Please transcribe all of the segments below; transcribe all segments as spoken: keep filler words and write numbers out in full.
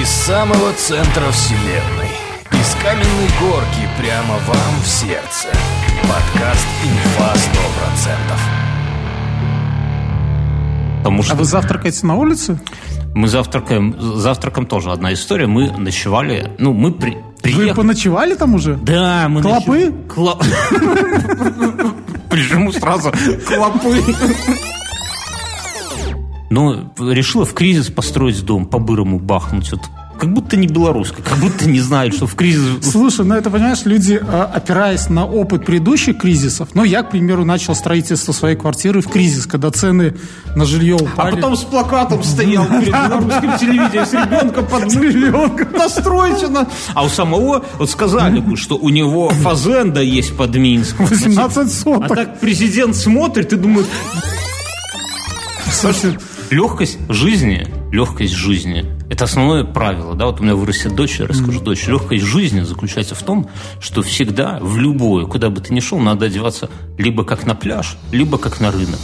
Из самого центра вселенной, из каменной горки прямо вам в сердце. Подкаст «Инфа сто процентов». Потому что... А вы завтракаете на улице? Мы завтракаем, завтраком тоже одна история. Мы ночевали, ну мы при, приехали. Вы поночевали там уже? Да, мы клопы? Клопы. Прижму сразу клопы. Но решила в кризис построить дом, по-бырому бахнуть. Вот. Как будто не белорусская, как будто не знают, что в кризис... Слушай, ну это, понимаешь, люди, опираясь на опыт предыдущих кризисов... Ну, я, к примеру, начал строительство своей квартиры в кризис, когда цены на жилье упали. А потом с плакатом стоял перед белорусским телевидением с ребенком под миллион. Настройчено! А у самого, вот сказали бы, что у него фазенда есть под Минском. восемнадцать соток. А так президент смотрит и думает... Слушай... Легкость жизни, легкость жизни – это основное правило. Да? Вот у меня вырастет дочь, я расскажу mm-hmm. дочь. Легкость жизни заключается в том, что всегда, в любое, куда бы ты ни шел, надо одеваться либо как на пляж, либо как на рынок.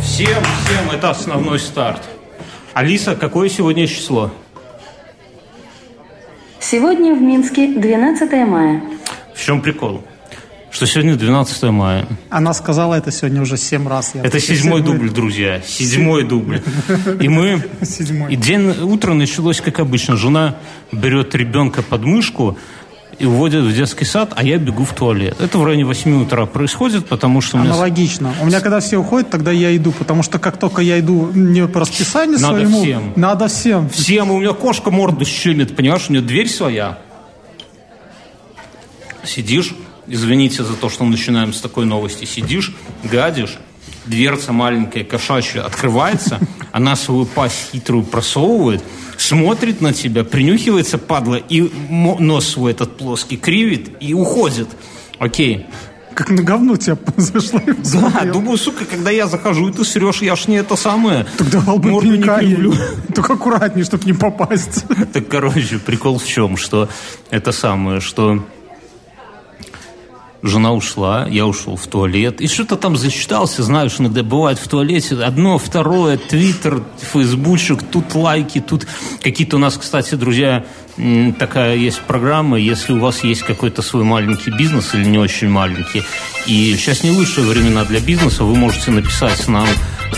Всем, всем, это основной старт. Алиса, какое сегодня число? Сегодня в Минске двенадцатое мая. В чем прикол? Что сегодня двенадцатое мая. Она сказала это сегодня уже семь раз. Я это седьмой дубль, друзья. Седьмой дубль. И мы... Седьмой. И день, утро началось, как обычно. Жена берет ребенка под мышку и уводят в детский сад, а я бегу в туалет. Это в районе восемь утра происходит, потому что... Аналогично. У меня, у меня когда все уходят, тогда я иду, потому что как только я иду не по расписанию надо своему... Всем. Надо всем. Всем. У меня кошка морду щемит, понимаешь? У меня дверь своя. Сидишь, извините за то, что мы начинаем с такой новости, сидишь, гадишь, дверца маленькая, кошачья, открывается, она свою пасть хитрую просовывает, смотрит на тебя, принюхивается, падла, и нос свой этот плоский кривит и уходит. Окей. Как на говно тебя зашло. Да, думаю, сука, когда я захожу, и ты срешь, я ж не это самое. Тогда морду не кривлю. Только аккуратнее, чтобы не попасть. Так, короче, прикол в чем, что это самое, что... Жена ушла, я ушел в туалет. И что-то там зачитался, знаешь, иногда бывает в туалете. Одно, второе, твиттер, фейсбучик, тут лайки, тут какие-то у нас, кстати, друзья, такая есть программа. Если у вас есть какой-то свой маленький бизнес или не очень маленький, и сейчас не лучшие времена для бизнеса, вы можете написать нам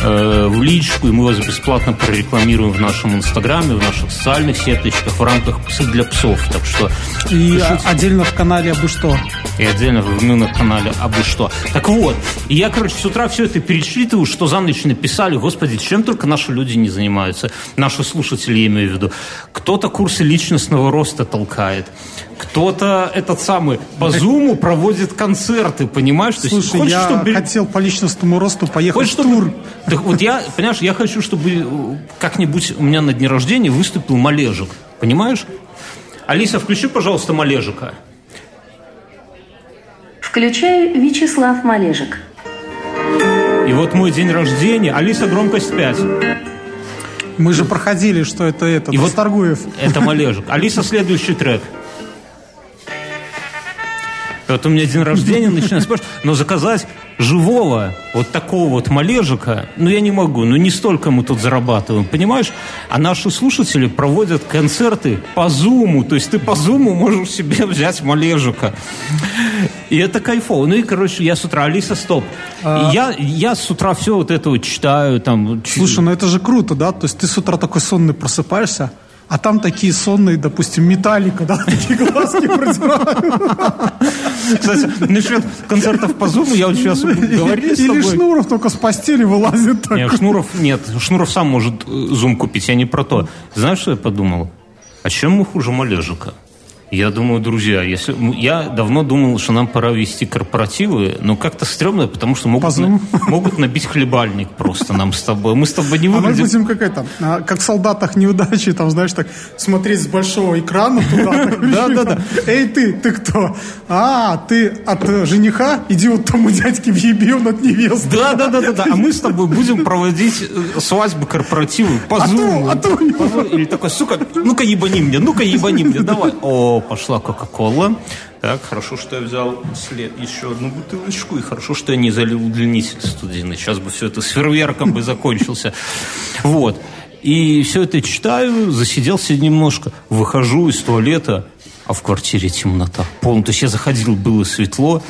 э, в личку, и мы вас бесплатно прорекламируем в нашем инстаграме, в наших социальных сеточках, в рамках для псов. Так что и пишите. Отдельно в канале «Абы что». И отдельно в на канале «Абы что». Так вот, и я, короче, с утра все это перечитываю, что за ночь написали. Господи, чем только наши люди не занимаются. Наши слушатели, я имею в виду. Кто-то курсы личностного роста толкает. Кто-то этот самый по Zoom проводит концерты, понимаешь? Слушай, есть, хочешь, я чтобы... хотел по личностному росту поехать хочешь, в тур. Чтобы... Так вот я, понимаешь, я хочу, чтобы как-нибудь у меня на дне рождения выступил Малежик, понимаешь? Алиса, включи, пожалуйста, Малежика. Включаю Вячеслав Малежик. И вот мой день рождения. Алиса, громкость пять. Мы же проходили, что это это. И Восторгуев. Вот это Малежик. Алиса, следующий трек. И вот у меня день рождения, начинаю спрашивать. Но заказать живого вот такого вот Малежика, ну я не могу, ну не столько мы тут зарабатываем, понимаешь? А наши слушатели проводят концерты по Зуму, то есть ты по Зуму можешь себе взять Малежика. И это кайфово. Ну и, короче, я с утра, Алиса, стоп. А... Я, я с утра все вот это вот читаю. Там... Слушай, ну это же круто, да? То есть ты с утра такой сонный просыпаешься, а там такие сонные, допустим, Металлика, да, такие глазки протирают. Кстати, насчет концертов по Зуму я вот сейчас говорил с тобой. Или Шнуров только с постели вылазит так. Нет, Шнуров, нет, Шнуров сам может Зум купить, я не про то. Знаешь, что я подумал? А чем мы хуже Малежика? Я думаю, друзья, если я давно думал, что нам пора вести корпоративы, но как-то стрёмно, потому что могут, на, могут набить хлебальник просто нам с тобой. Мы с тобой не выглядим. А мы будем как это, как в «Солдатах неудачи», там, знаешь, так смотреть с большого экрана туда. Да-да-да. Эй, ты, ты кто? А, ты от жениха? Иди вот тому дядьке въеби, он от невесты. Да-да-да. А мы с тобой будем проводить свадьбы, корпоративы по Зуму. А то, а то. Или такой, сука, ну-ка ебани мне, ну-ка ебани мне, давай. О. него пошла Кока-Кола. Так, хорошо, что я взял след... еще одну бутылочку, и хорошо, что я не залил удлинитель студийный. Сейчас бы все это с фейерверком бы закончился. Вот. И все это читаю, засиделся немножко, выхожу из туалета, а в квартире темнота. Полная. То есть я заходил, было светло,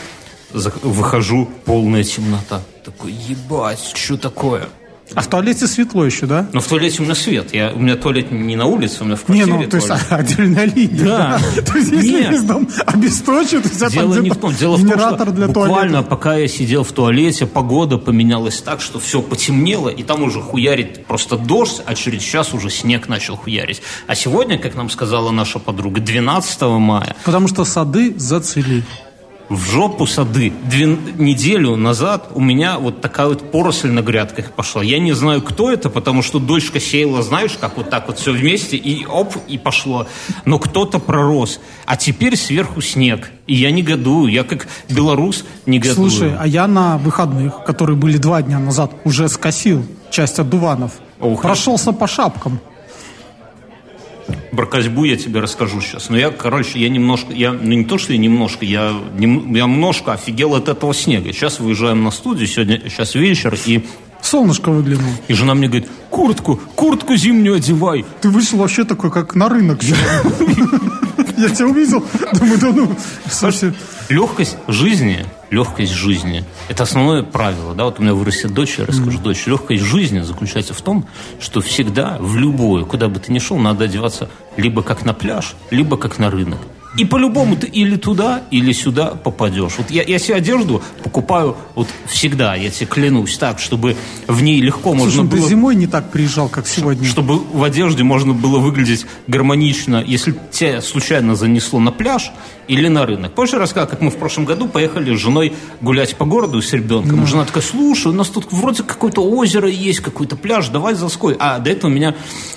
выхожу, полная темнота. Такой, ебать, что такое? А в туалете светло еще, да? Но в туалете у меня свет. Я, у меня туалет не на улице, у меня в квартире. Не, ну, то есть отдельная линия. Да. То есть если весь дом обесточен, то есть дело не в том. Дело в том, что буквально пока я сидел в туалете, погода поменялась так, что все потемнело, и там уже хуярит просто дождь, а через час уже снег начал хуярить. А сегодня, как нам сказала наша подруга, двенадцатого мая... Потому что сады зацвели. В жопу сады. Две неделю назад у меня вот такая вот поросль на грядках пошла. Я не знаю, кто это, потому что дочка сеяла, знаешь, как вот так вот все вместе, и оп, и пошло. Но кто-то пророс. А теперь сверху снег. И я негодую. Я как белорус негодую. Слушай, а я на выходных, которые были два дня назад, уже скосил часть одуванов. Ох, прошелся по шапкам. Про козьбу я тебе расскажу сейчас. Но я, короче, я немножко, я, ну не то, что я немножко, я, не, я немножко офигел от этого снега. Сейчас выезжаем на студию, сегодня, сейчас вечер, и... Солнышко выглянуло. И жена мне говорит, куртку, куртку зимнюю одевай. Ты вышел вообще такой, как на рынок. Я тебя увидел, думаю, да ну, совсем... Легкость жизни, легкость жизни, это основное правило, да, вот у меня вырастет дочь, я расскажу, mm-hmm. дочь, легкость жизни заключается в том, что всегда, в любое, куда бы ты ни шел, надо одеваться либо как на пляж, либо как на рынок. И по-любому ты или туда, или сюда попадешь. Вот я, я себе одежду покупаю вот всегда, я тебе клянусь, так, чтобы в ней легко Слушай, можно было... Слушай, ты зимой не так приезжал, как сегодня. Чтобы в одежде можно было выглядеть гармонично, если тебя случайно занесло на пляж или на рынок. Помнишь, я рассказал, как мы в прошлом году поехали с женой гулять по городу с ребенком? Да. Жена такая, слушай, у нас тут вроде какое-то озеро есть, какой-то пляж, давай заской. А до этого меня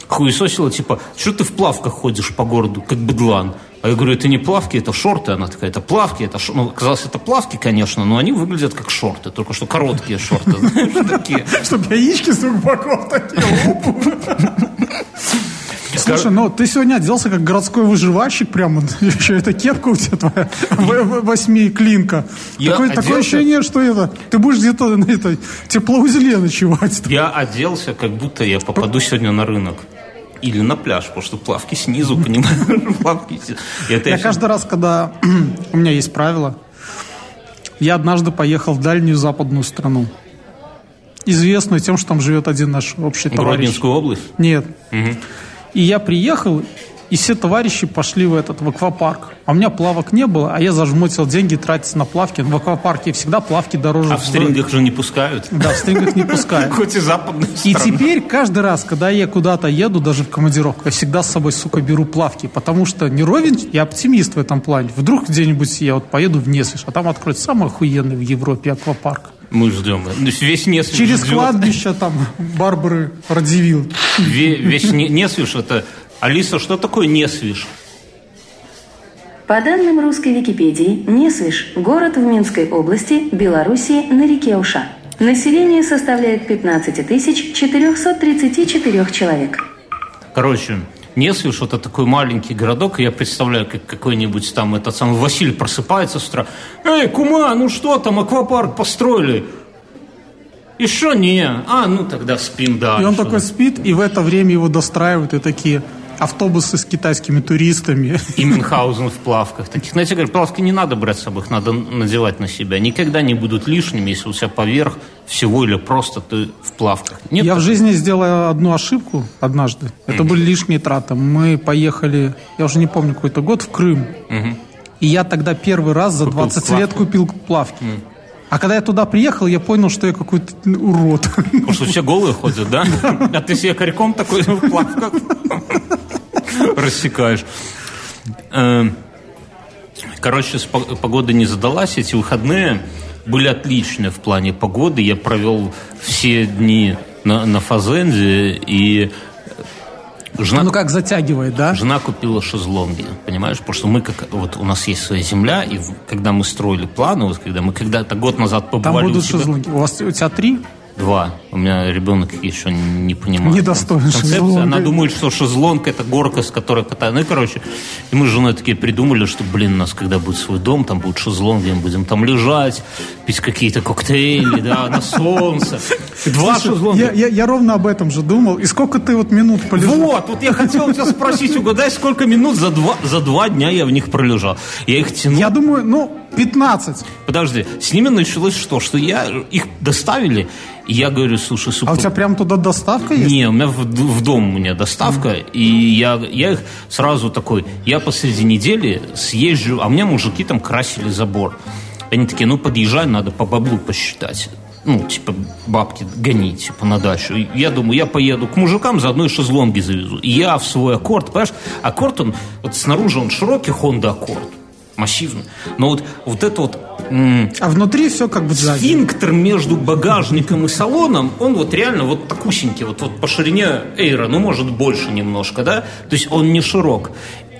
хуесосило, типа, что ты в плавках ходишь по городу, как быдлан? А я говорю, это не плавки, это шорты. Она такая, это плавки, это шорты. Ну, казалось, это плавки, конечно, но они выглядят как шорты. Только что короткие шорты, знаешь, такие. Чтоб яички с двух боков такие. Слушай, ну ты сегодня оделся как городской выживальщик. Прямо еще эта кепка у тебя твоя восьмиклинка. Такое ощущение, что это ты будешь где-то на этой теплоузле ночевать. Я оделся, как будто я попаду сегодня на рынок или на пляж, потому что плавки снизу, понимаешь, плавки снизу. Я каждый раз, когда у меня есть правило, я однажды поехал в дальнюю западную страну, известную тем, что там живет один наш общий товарищ. Гурабинскую область? Нет. Угу. И я приехал, и все товарищи пошли в этот, в аквапарк. А у меня плавок не было, а я зажмутил деньги тратить на плавки. В аквапарке всегда плавки дороже. А в стрингах же не пускают. Да, в стрингах не пускают. Хоть и западные страны. И теперь каждый раз, когда я куда-то еду, даже в командировку, я всегда с собой, сука, беру плавки. Потому что не ровен, я оптимист в этом плане. Вдруг где-нибудь я вот поеду в Несвиж, а там откроется самый охуенный в Европе аквапарк. Мы ждем. Весь Несвиж через ждет. Кладбище там Барбары Радзивилл. Весь Несвиж это... Алиса, что такое Несвиж? По данным русской Википедии, Несвиж – город в Минской области, Белоруссии, на реке Уша. Население составляет пятнадцать тысяч четыреста тридцать четыре человек. Короче, Несвиж – это такой маленький городок, я представляю, как какой-нибудь там этот самый Василий просыпается с утра. «Эй, кума, ну что там, аквапарк построили?» «Еще не. А, ну тогда спим дальше». И он такой спит, и в это время его достраивают, и такие... автобусы с китайскими туристами. И Мюнхгаузен в плавках. Таких, знаете, говорят, плавки не надо брать с собой, их надо надевать на себя. Никогда не будут лишними, если у тебя поверх всего или просто ты в плавках. Нет, я так... в жизни сделал одну ошибку однажды. Это mm-hmm. были лишние траты. Мы поехали, я уже не помню, какой-то год в Крым. Mm-hmm. И я тогда первый раз за купил двадцать плавку. Лет купил плавки. Mm-hmm. А когда я туда приехал, я понял, что я какой-то урод. Потому что все голые ходят, да? А ты себе коряком такой в плавках... рассекаешь. Короче, погода не задалась. Эти выходные были отличные в плане погоды. Я провел все дни на, на Фазенде. И жена, ну как затягивает, да? Жена купила шезлонги, понимаешь? Потому что мы, как, вот у нас есть своя земля. И когда мы строили планы, вот когда мы когда-то год назад побывали... Там будут у тебя... шезлонги. У вас, у тебя три? два. У меня ребенок еще не понимает. Недостоин шезлонга. Она думает, что шезлонг — это горка, с которой катают. Ну, короче, и мы с женой такие придумали, что, блин, у нас когда будет свой дом, там будет шезлонг, где мы будем там лежать, пить какие-то коктейли, да, на солнце. Два шезлонга. Я ровно об этом же думал. И сколько ты вот минут полежал? Вот, вот я хотел тебя спросить, угадай, сколько минут за два, за два дня я в них пролежал. Я их тянул. Я думаю, ну... пятнадцать. Подожди, с ними началось что? Что я их доставили, и я говорю, слушай, супруг... А у тебя прям туда доставка есть? Не, у меня в, в дом у меня доставка, mm-hmm. и я, я их сразу такой... Я посреди недели съезжу, а у меня мужики там красили забор. Они такие, ну, подъезжай, надо по баблу посчитать. Ну, типа, бабки гони, типа, на дачу. Я думаю, я поеду к мужикам, заодно и шезлонги завезу. И я в свой аккорд, понимаешь? Аккорд, он... Вот снаружи он широкий, Honda Accord. Массивно. Но вот, вот это вот... М- а внутри все как бы... Сфинктер между багажником и салоном, он вот реально вот такусенький, вот, вот по ширине Эйра, ну, может, больше немножко, да? То есть он не широк.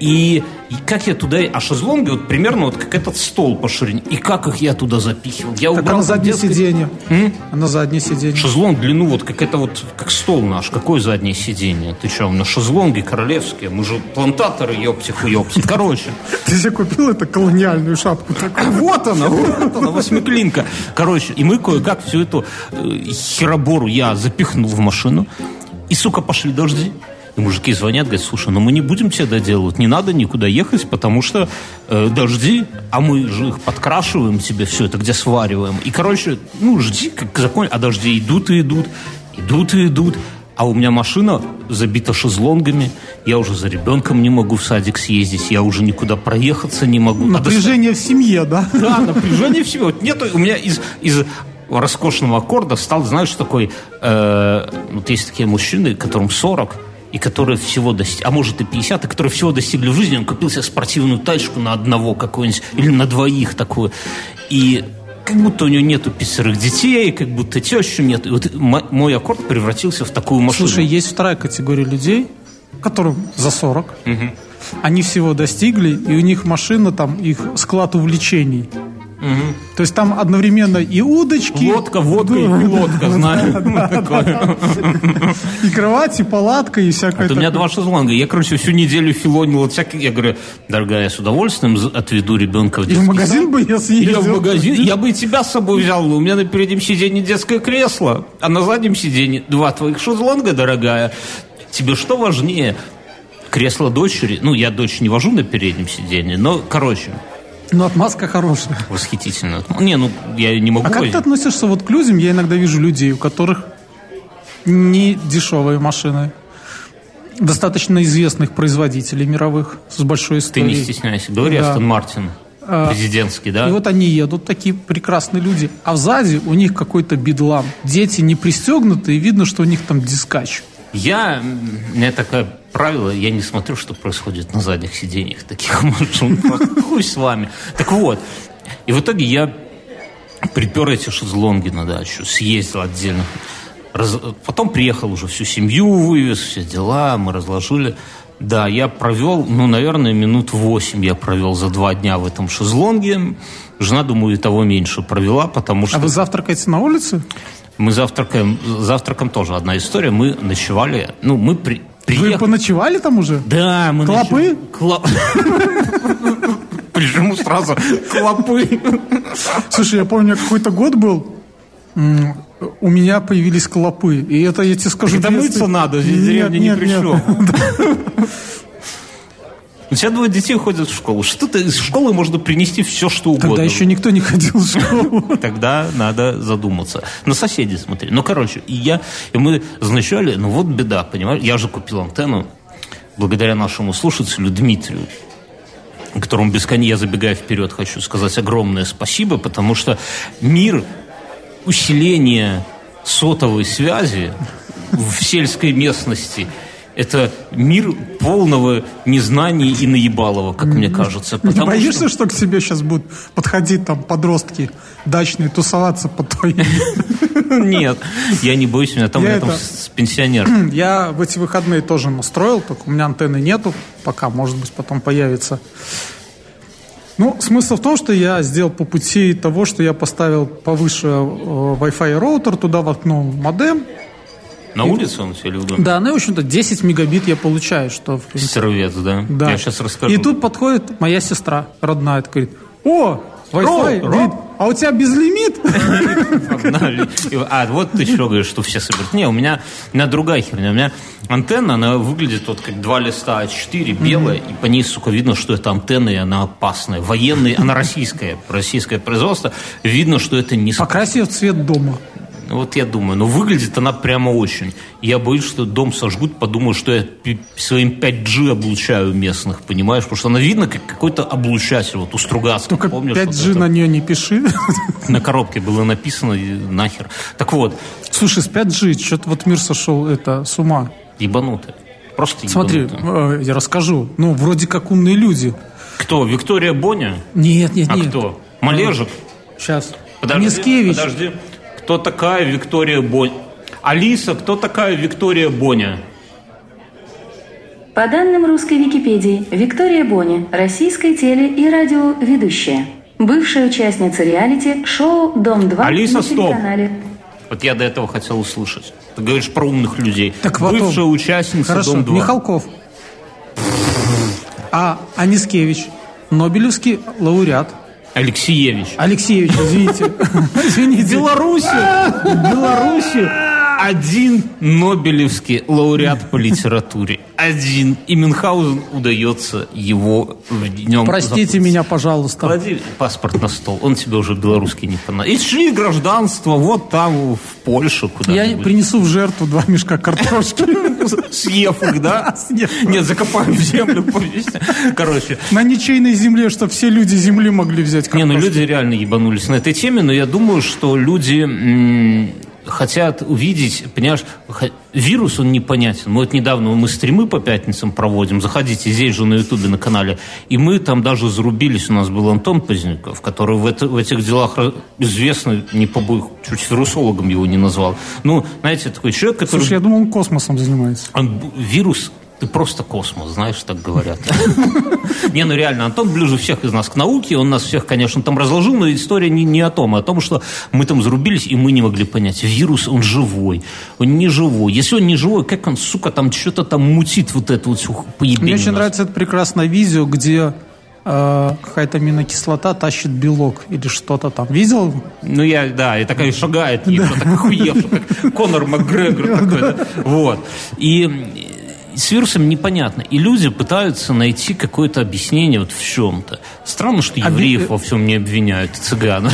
И, и как я туда... А шезлонги вот примерно вот как этот стол по ширине. И как их я туда запихивал? Я так убрал... на заднее детской... сиденье. М? На заднее сиденье. Шезлонг длину вот как это вот... Как стол наш. Какое заднее сиденье? Ты что, у нас шезлонги королевские? Мы же плантаторы, ёптиху-ёптиху. Короче. Ты себе купил эту колониальную шапку такую? Вот она, вот она, восьмиклинка. Короче, и мы кое-как всю эту херобору я запихнул в машину. И, сука, пошли дожди. И мужики звонят, говорят, слушай, ну мы не будем тебя доделывать, не надо никуда ехать, потому что э, дожди, а мы же их подкрашиваем тебе все это, где свариваем. И, короче, ну жди, как закон, а дожди идут и идут, идут и идут. А у меня машина забита шезлонгами, я уже за ребенком не могу в садик съездить, я уже никуда проехаться не могу. Напряжение а доста... в семье, да? Да, напряжение в семье. Вот нет, у меня из... из... роскошного аккорда стал, знаешь, такой... Э, вот есть такие мужчины, которым сорок, и которые всего достигли... А может и пятьдесят, и которые всего достигли в жизни. Он купил себе спортивную тачку на одного какую-нибудь, или на двоих такую. И как будто у него нету пятерых детей, как будто тещу нет. И вот м- мой аккорд превратился в такую машину. Слушай, есть вторая категория людей, которым за сорок. Угу. Они всего достигли, и у них машина, там, их склад увлечений. Угу. То есть там одновременно и удочки, лодка, водка, да, и лодка, да, знаю, да, такое. Да, да. И кровать, и палатка, и всякое. Это у меня два шезлонга. Я, короче, всю неделю филонил от всяких. Я говорю, дорогая, я с удовольствием отведу ребенка в детский. И в магазин сад. Бы я съездил. Я в магазин. Я бы и тебя с собой взял. У меня на переднем сиденье детское кресло, а на заднем сиденье два твоих шезлонга, дорогая. Тебе что важнее? Кресло дочери. Ну, я дочь не вожу на переднем сиденье, но, короче. Ну, отмазка хорошая. Восхитительно. Не, ну, я не могу... А как ты относишься вот к людям? Я иногда вижу людей, у которых не дешевые машины. Достаточно известных производителей мировых с большой историей. Ты не стесняйся. Говори, да. Астон Мартин. Президентский, да? И вот они едут, такие прекрасные люди. А сзади у них какой-то бедлам. Дети не пристегнуты, и видно, что у них там дискач. Я... У меня такая... правило, я не смотрю, что происходит на задних сиденьях таких машин. Хуй с вами. Так вот. И в итоге я припер эти шезлонги на дачу, съездил отдельно. Раз... Потом приехал уже всю семью, вывез, все дела, мы разложили. Да, я провел, ну, наверное, минут восемь я провел за два дня в этом шезлонге. Жена, думаю, и того меньше провела, потому что... А вы завтракаете на улице? Мы завтракаем. Завтраком тоже одна история. Мы ночевали, ну, мы... при Приехали. Вы поночевали там уже? Да, мы ночевали. Клопы? Прижму сразу. Клопы. Слушай, я помню, какой-то год был, у меня появились клопы. И это, я тебе скажу... Когда мыться надо, здесь в деревне не пришел. У тебя двое детей ходят в школу. Что-то из школы можно принести все, что угодно. Тогда еще никто не ходил в школу. Тогда надо задуматься. На соседей смотри. Ну, короче, и я, и мы изначально, ну вот беда, понимаешь? Я же купил антенну благодаря нашему слушателю Дмитрию, которому бесконечно, я забегая вперед, хочу сказать огромное спасибо, потому что мир усиления сотовой связи в сельской местности — это мир полного незнания и наебалова, как мне кажется. Не боишься, что... что к тебе сейчас будут подходить там подростки дачные, тусоваться под твоими? Нет, я не боюсь, у меня там с пенсионером. Я в эти выходные тоже настроил, только у меня антенны нету пока, может быть, потом появится. Ну, смысл в том, что я сделал по пути того, что я поставил повыше э, Wi-Fi роутер, туда воткнул модем. На и... улице он все или в доме? Да, ну и, в общем-то, десять мегабит я получаю. Что, в принципе... Сервец, да? Да. Я сейчас расскажу. И тут подходит моя сестра родная, говорит, о, Wi-Fi, Ро, говорит, а у тебя безлимит? А вот ты что говоришь, что все собирают. Не, у меня другая херня. У меня антенна, она выглядит вот как два листа а четыре, белая, и по ней, сука, видно, что это антенна, и она опасная. Военная, она российская, российское производство. Видно, что это не... Покрась ее в цвет дома. Вот я думаю, но выглядит она прямо очень. Я боюсь, что дом сожгут, подумаю, что я своим пять джи облучаю местных, понимаешь? Потому что она видно, как какой-то облучатель, вот у Стругацкого. Только помнишь, пять джи на нее не пиши. На коробке было написано, нахер. Так вот. Слушай, с пять джи что-то вот мир сошел это, с ума. Ебанутый. Просто ебанутый. Смотри, я расскажу. Ну, вроде как умные люди. Кто? Виктория Боня? Нет, нет, нет. А кто? Малежик? Сейчас. Подожди, Нескевич. Подожди. Кто такая Виктория Боня? Алиса, кто такая Виктория Боня? По данным русской Википедии, Виктория Боня – российская теле- и радиоведущая. Бывшая участница реалити-шоу «Дом-два» Алиса, на телеканале. Алиса, стоп! Вот я до этого хотел услышать. Ты говоришь про умных людей. Так вот бывшая он. Участница Хорошо. «Дом-два». Михалков. А Анискевич – нобелевский лауреат. Алексиевич. Алексеевич, извините. Извините. Белоруссию. Белоруссию. Один нобелевский лауреат по литературе. Один. И Мюнхгаузен удается его днем. Простите запутаться. Меня, пожалуйста. Клади паспорт на стол. Он тебе уже белорусский не понадобится. Ищи гражданство вот там, в Польше куда-нибудь. Я принесу в жертву два мешка картошки. Съев их, да? Нет, закопаю в землю. Короче. На ничейной земле, чтобы все люди земли могли взять картошку. Не, ну люди реально ебанулись на этой теме, но я думаю, что люди... хотят увидеть, понимаешь, вирус, он непонятен. Мы вот недавно, мы стримы по пятницам проводим, заходите, здесь же на Ютубе, на канале, и мы там даже зарубились, у нас был Антон Поздняков, который в, это, в этих делах известный, не побоюсь, чуть вирусологом его не назвал. Ну, знаете, такой человек, который... Слушай, я думал, он космосом занимается. Он вирус... Ты просто космос, знаешь, так говорят. Не, ну реально, Антон ближе всех из нас к науке. Он нас всех, конечно, там разложил, но история не, не о том, а о том, что мы там зарубились, и мы не могли понять. Вирус, он живой. Он не живой. Если он не живой, как он, сука, там что-то там мутит вот это вот поебение. Мне очень нравится это прекрасное видео, где... какая-то аминокислота тащит белок или что-то там. Видел? Ну, я, да, и такая шагает, и кто-то так охуевший, как Конор МакГрегор какой-то. Вот. И... с вирусом непонятно. И люди пытаются найти какое-то объяснение вот в чем-то. Странно, что евреев Объ... во всем не обвиняют, цыган.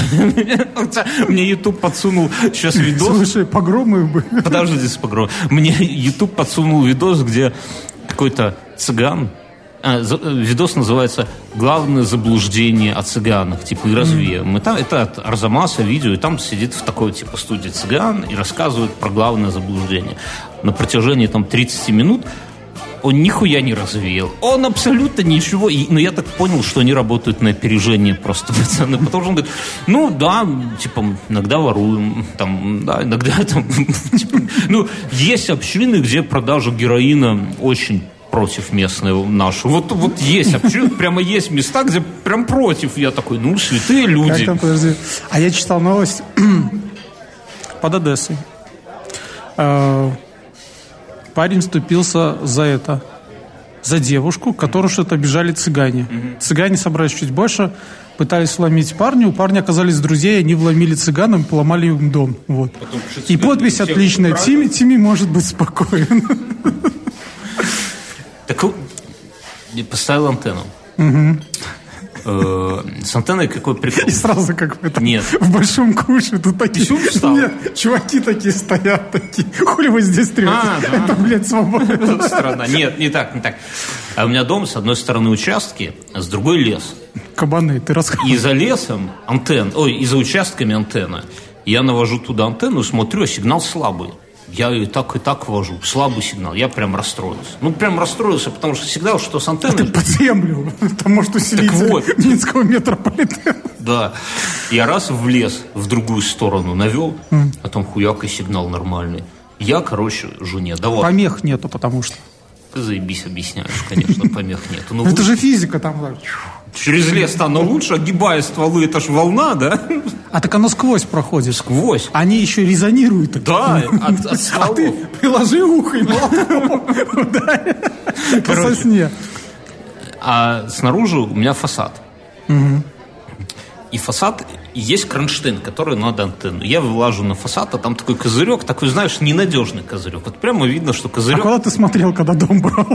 Мне YouTube подсунул сейчас видос. Слушай, погромы были. Подожди, с погромом. Мне YouTube подсунул видос, где какой-то цыган. Видос называется «Главное заблуждение о цыганах». Типа, и разве мы там... Это от Арзамаса видео, и там сидит в такой, типа, студии цыган и рассказывает про главное заблуждение. На протяжении, там, тридцать минут он нихуя не развеял. Он абсолютно ничего... И, ну, я так понял, что они работают на опережение просто, пацаны. Потому что он говорит, ну, да, типа, иногда воруем, там, да, иногда там... Типа, ну, есть общины, где продажа героина очень... против местного нашего. Вот, вот есть, прямо есть места, где прям против. Я такой, ну, святые люди. Как там, подожди. А я читал новость под Одессой. Парень вступился за это. За девушку, которую что-то обижали цыгане. Цыгане собрались чуть больше, пытались вломить парня. У парня оказались друзья, и они вломили цыганам, поломали им дом. Вот. Потом, и подпись отличная. Тими, Тими может быть спокоен. Так поставил антенну. Угу. Э, с антенной какой прикол? И сразу как это. Нет. В большом куше тут такие. Нет, чуваки такие стоят, такие. Хули вы здесь трете? А, да. Это, блядь, свобода. Страна. Нет, не так, не так. А у меня дом, с одной стороны участки, а с другой лес. Кабаны, ты рассказывай. И за лесом антенна, ой, и за участками антенна. Я навожу туда антенну, смотрю, сигнал слабый. Я и так, и так вожу. Слабый сигнал. Я прям расстроился. Ну, прям расстроился, потому что всегда, что с антенной... Это под землю. Там может усилить вот. Минского метрополитена. Да. Я раз влез в другую сторону, навел, mm. а там хуяк и сигнал нормальный. Я, короче, жене давал. Помех нету, потому что... Ты заебись объясняешь, конечно, помех нету. Это же физика там... Через лес-то оно лучше, огибая стволы, это ж волна, да? А так оно сквозь проходит. Сквозь. Они еще резонируют. Да, от, от стволов. А ты приложи ухо и молотком ударь по сосне. А снаружи у меня фасад. Угу. И фасад, и есть кронштейн, который надо антенну. Я вылажу на фасад, а там такой козырек, такой, знаешь, ненадежный козырек. Вот прямо видно, что козырек... А куда ты смотрел, когда дом брал?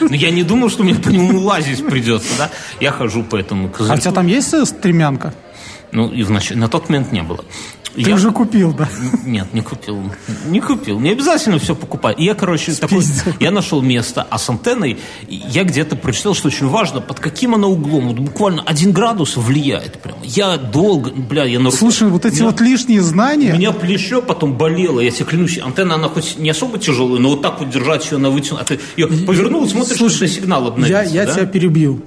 Ну, я не думал, что мне по нему лазить придется, да? Я хожу по этому козырьку. А у тебя там есть стремянка? Ну, и внач... на тот момент не было. Ты я... уже купил, да? Нет, не купил. Не купил. Не обязательно все покупать. И я, короче, такой, я нашел место, а с антенной я где-то прочитал, что очень важно, под каким она углом. Вот буквально один градус влияет прямо. Я долго... Бля, я на руках... Слушай, вот эти меня... вот лишние знания... У меня плечо потом болело, я тебе клянусь. Антенна, она хоть не особо тяжелая, но вот так вот держать ее, она вытянула. А ты ее повернул, смотришь, слушай, что сигнал обновится. Я, я да? тебя перебью.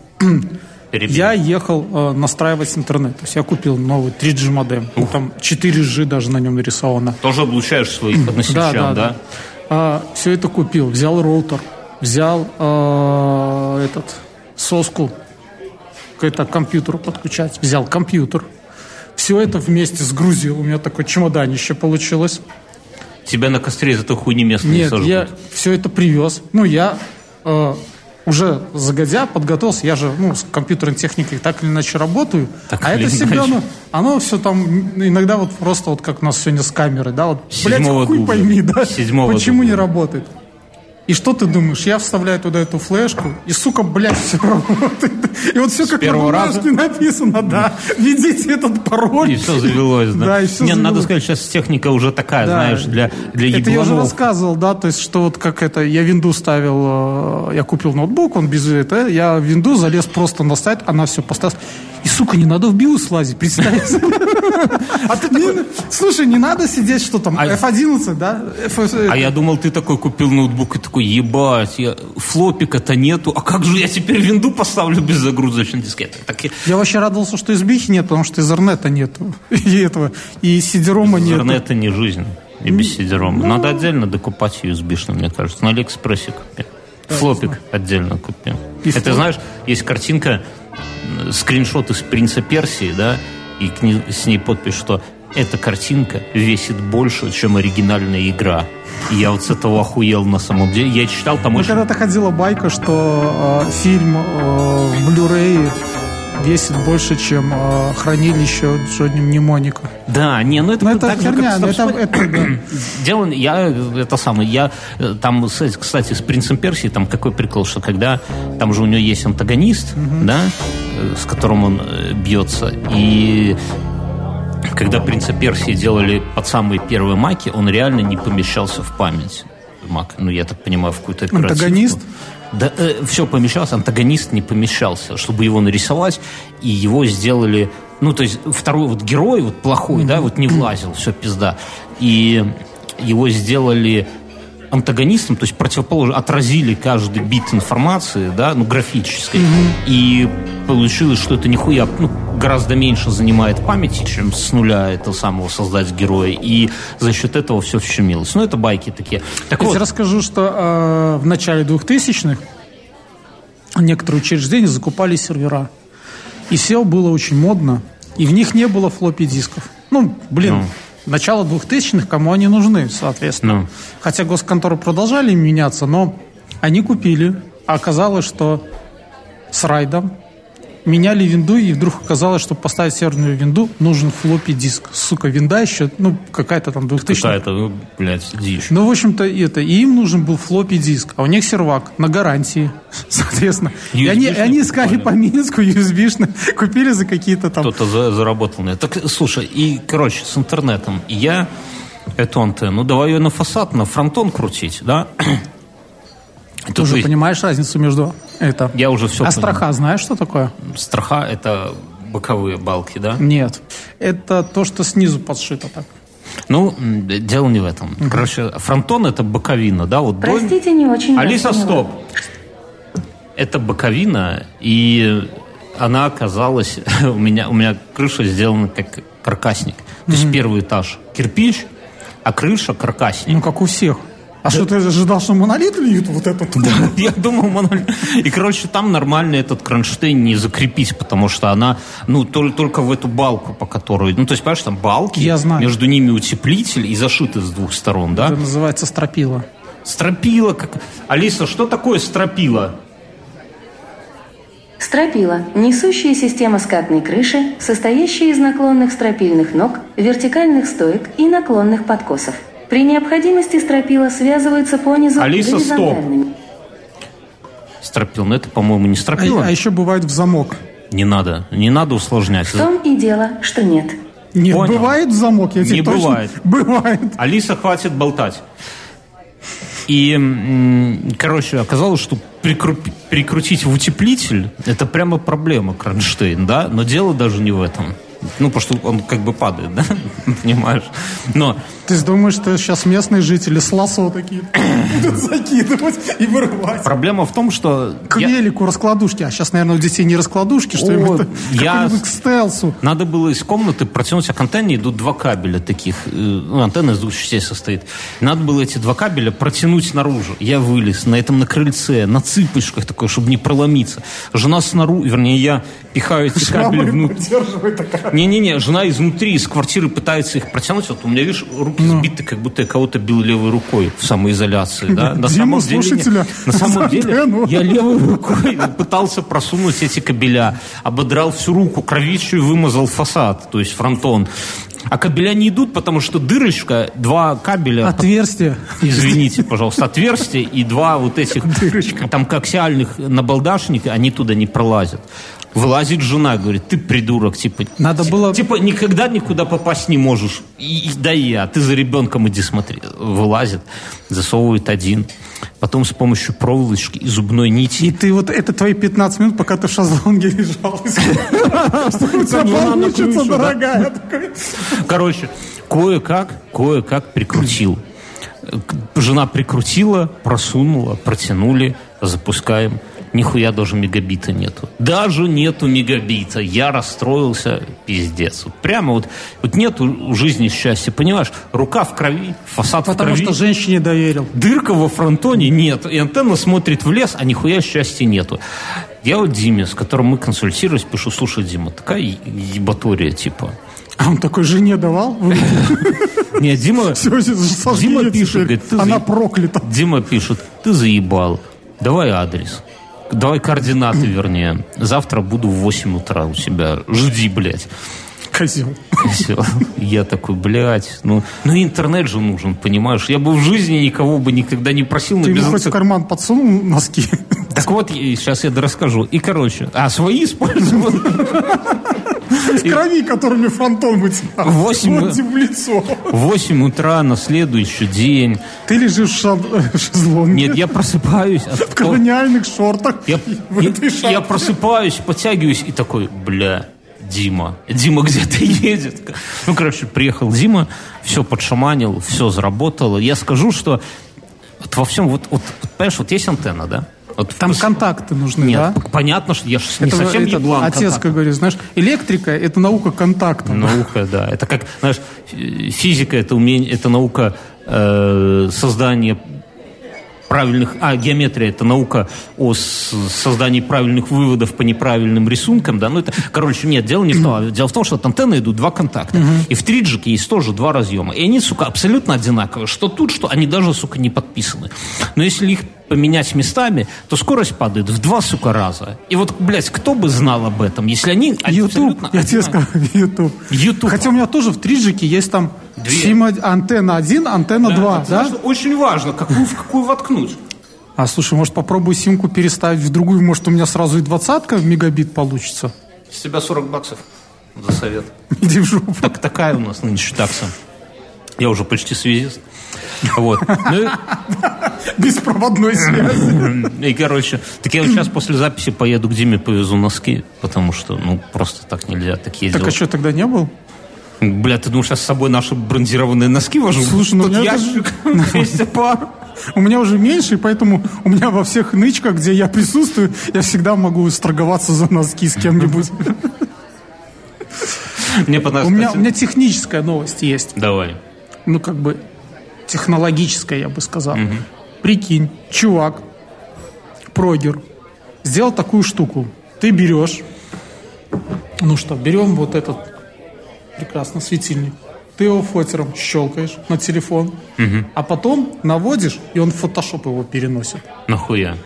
Перебил. Я ехал э, настраивать интернет. То есть я купил новый три джи модем. Ну, там четыре джи даже на нем нарисовано. Тоже облучаешь своих односельчан, да? да, да. да. А, все это купил. Взял роутер, взял э, этот, соску к это, компьютеру подключать. Взял компьютер. Все это вместе сгрузил. У меня такое чемоданище получилось. Тебя на костре из-за той хуйни место Нет, не сожгут. Нет, я все это привез. Ну, я... Э, уже загодя подготовился, я же ну, с компьютерной техникой так или иначе работаю, так а это иначе. всегда, ну, оно все там, иногда вот просто вот как у нас сегодня с камерой, да, вот, блядь, хуй пойми, да, Седьмого почему дубля. не работает. И что ты думаешь? Я вставляю туда эту флешку, и, сука, блядь, все работает. И вот все с как на бумажке написано, да, введите этот пароль. И все завелось, да. да и все Нет, завелось. Надо сказать, сейчас техника уже такая, да. знаешь, для, для ебланов. Это я уже рассказывал, да, то есть, что вот как это, я Windows ставил, я купил ноутбук, он без этого, я в Windows залез просто на сайт, она все поставила. И, сука, не надо в биос лазить, представь. А ты такой, слушай, не надо сидеть, что там, эф одиннадцать, да? А я думал, ты такой купил ноутбук и такой, ебать, я... флопика-то нету. А как же я теперь винду поставлю без загрузочной дискеты? Так... Я вообще радовался, что эс би ай нет, потому что Ethernet нету. И этого. И си ди-рома нету. Ethernet не жизнь. И без си ди-рома. Ну... Надо отдельно докупать ю эс би-шный, мне кажется. На Алиэкспрессе купи. Да, Флопик отдельно купи. И Это, флоп. знаешь, есть картинка, скриншот из «Принца Персии», да, и к ней, с ней подпись, что эта картинка весит больше, чем оригинальная игра. И я вот с этого охуел на самом деле. Я читал там... Ну, очень... Когда-то ходила байка, что э, фильм э, в Blu-ray весит больше, чем э, хранилище Джонни Мнемоника. Да, не, ну это... Но это херня, же, это... это да. Дело, я, это самое, я там, кстати, с «Принцем Персии» там какой прикол, что когда... Там же у него есть антагонист, mm-hmm. да, с которым он бьется, и... Когда «Принца Персии» делали под самые первые маки, он реально не помещался в память. Мак, ну, я так понимаю, в какую-то операцию. Антагонист? Да, э, все помещалось, антагонист не помещался. Чтобы его нарисовать, и его сделали... Ну, то есть, второй вот герой, вот плохой, mm-hmm. да, вот не влазил, все, пизда. И его сделали... антагонистом, то есть противоположно отразили каждый бит информации, да, ну, графической, mm-hmm. и получилось, что это нихуя, ну, гораздо меньше занимает памяти, чем с нуля этого самого создать героя, и за счет этого все вщемилось. Ну, это байки такие. Так я вот. расскажу, что э, в начале двухтысячных некоторые учреждения закупали сервера, и сео было очень модно, и в них не было флоппи-дисков. Ну, блин... No. Начало двухтысячных, кому они нужны, соответственно. No. Хотя госконторы продолжали меняться, но они купили. А оказалось, что с райдом меняли винду, и вдруг оказалось, что поставить серверную винду нужен флоппи-диск. Сука, винда еще, ну, какая-то там двухтысячная. Какая-то, ну, блядь, дичь. Ну, в общем-то, это. И им нужен был флоппи-диск. А у них сервак на гарантии, соответственно. И они, и они искали по Минску ю эс би-шный, купили за какие-то там... Кто-то за, заработал на это. Так, слушай, и, короче, с интернетом. И я эту антенну, давай ее на фасад, на фронтон крутить, да? Ты уже понимаешь разницу между... Это. Я уже все а понимаю. Строха, знаешь, что такое? Строха – это боковые балки, да? Нет. Это то, что снизу подшито так. Ну, дело не в этом. Mm-hmm. Короче, фронтон – это боковина, да? Вот Простите, дом... не очень. Алиса, стоп! Это боковина, и она оказалась... у, меня, у меня крыша сделана как каркасник. Mm-hmm. То есть первый этаж – кирпич, а крыша – каркасник. Ну, как у всех. А что, ты ожидал, что монолит льют вот этот? Да, я думал, монолит. И, короче, там нормально этот кронштейн не закрепить, потому что она, ну, только в эту балку, по которой... Ну, то есть, понимаешь, там балки, между ними утеплитель и зашиты с двух сторон, да? Это называется стропила. Стропила. Как... Алиса, что такое стропила? Стропила – несущая система скатной крыши, состоящая из наклонных стропильных ног, вертикальных стоек и наклонных подкосов. При необходимости стропила связываются по низу горизонтальными. Стропила, но это, по-моему, не стропила. А, а еще бывает в замок. Не надо, не надо усложнять. В том и дело, что нет. Нет, понял. Бывает в замок, я тебе не точно... бывает. Бывает. Алиса, хватит болтать. И, короче, оказалось, что прикру... прикрутить в утеплитель – это прямо проблема, кронштейн, да? Но дело даже не в этом. Ну, потому что он как бы падает, да? Понимаешь? Но... Ты думаешь, что сейчас местные жители с лассо такие будут закидывать и вырывать? Проблема в том, что... К я... велику раскладушки. А сейчас, наверное, у детей не раскладушки, что им это я... к стелсу. Надо было из комнаты протянуть, а к антенне идут два кабеля таких. Ну, антенна из двух частей состоит. Надо было эти два кабеля протянуть наружу. Я вылез на этом на крыльце, на цыпочках такой, чтобы не проломиться. Жена снаружи... Вернее, я пихаю эти кабели внутрь. Не-не-не, жена изнутри, из квартиры пытается их протянуть. Вот у меня, видишь, руки ну. сбиты, как будто я кого-то бил левой рукой в самоизоляции. Да? На Дима, самом слушателя. Деле, на самом деле я левой рукой пытался просунуть эти кабеля. Ободрал всю руку, кровищу вымазал фасад, то есть фронтон. А кабеля не идут, потому что дырочка, два кабеля... Отверстие. Извините, пожалуйста, отверстие и два вот этих дырочка. Там коаксиальных набалдашника, они туда не пролазят. Вылазит жена, говорит, ты придурок, типа, надо было... типа никогда никуда попасть не можешь. И, и, да и я, ты за ребенком иди смотри. Вылазит, засовывает один. Потом с помощью проволочки и зубной нити. И ты вот, это твои пятнадцать минут, пока ты в шезлонге лежал. Чтобы у тебя получится, дорогая. Короче, кое-как, кое-как прикрутил. Жена прикрутила, просунула, протянули, запускаем. Нихуя даже мегабита нету. Даже нету мегабита. Я расстроился, пиздец. Вот прямо вот, вот нету жизни счастья, понимаешь? Рука в крови, фасад в крови. Потому что женщине доверил. Дырка во фронтоне нет. И антенна смотрит в лес, а нихуя счастья нету. Я вот Диме, с которым мы консультировались, пишу, слушай, Дима, такая ебатория, типа. А он такой жене давал? Нет, Дима пишет. Она проклята. Дима пишет, ты заебал. Давай адрес. Давай координаты, вернее. Завтра буду в восемь утра у себя. Жди, блядь. Козел. Козел. Я такой, блядь. Ну, ну интернет же нужен, понимаешь? Я бы в жизни никого бы никогда не просил. Ты ему хоть в карман подсунул носки? Так вот, сейчас я дорасскажу. И, короче, а свои использовал? В крови, которыми фронтон вытирал. восемь утра на следующий день. Ты лежишь в шад... шезлонге. Нет, я просыпаюсь. От... В колониальных шортах. Я... Я... я просыпаюсь, подтягиваюсь и такой, бля, Дима. Дима где-то едет. Ну, короче, приехал Дима, все подшаманил, все заработало. Я скажу, что вот во всем, вот, вот, понимаешь, вот есть антенна, да? Вот там пос... контакты нужны. Нет, да? Понятно, что я же не это, совсем это, еблан. Отец, как говорит, знаешь, электрика – это наука контакта. Наука, да. Это как, знаешь, физика – это умение, это наука э, создания правильных... А, геометрия – это наука о создании правильных выводов по неправильным рисункам. Да? Ну, это, короче, нет, дело не в том. Дело в том, что от антенны идут два контакта. Uh-huh. И в триджике есть тоже два разъема. И они, сука, абсолютно одинаковые. Что тут, что они даже, сука, не подписаны. Но если их поменять местами, то скорость падает в два, сука, раза. И вот, блядь, кто бы знал об этом, если они... Ютуб, я тебе скажу, Ютуб. Хотя у меня тоже в триджике есть там сима, антенна один, антенна да, два, да? Значит, очень важно, какую в какую воткнуть. А, слушай, может, попробую симку переставить в другую, может, у меня сразу и двадцатка в мегабит получится? С тебя сорок баксов за совет. Иди в жопу. Так, такая у нас нынче такса. Я уже почти связист. Вот. Ну, беспроводной связи. И, короче, так я вот сейчас после записи поеду к Диме, повезу носки, потому что, ну, просто так нельзя. Так, так а что, тогда не был? Бля, ты думаешь, я с собой наши брендированные носки вожу? Слушай, ну, у меня ящик, двести пар. У меня уже меньше, и поэтому у меня во всех нычках, где я присутствую, я всегда могу сторговаться за носки с кем-нибудь. Мне понравилось. У меня техническая новость есть. Давай. Ну, как бы... технологическое, я бы сказал. Угу. Прикинь, чувак, прогер, сделал такую штуку. Ты берешь, ну что, берем вот этот прекрасно светильник. Ты его фотером щелкаешь на телефон, угу. а потом наводишь, и он в фотошоп его переносит. Нахуя?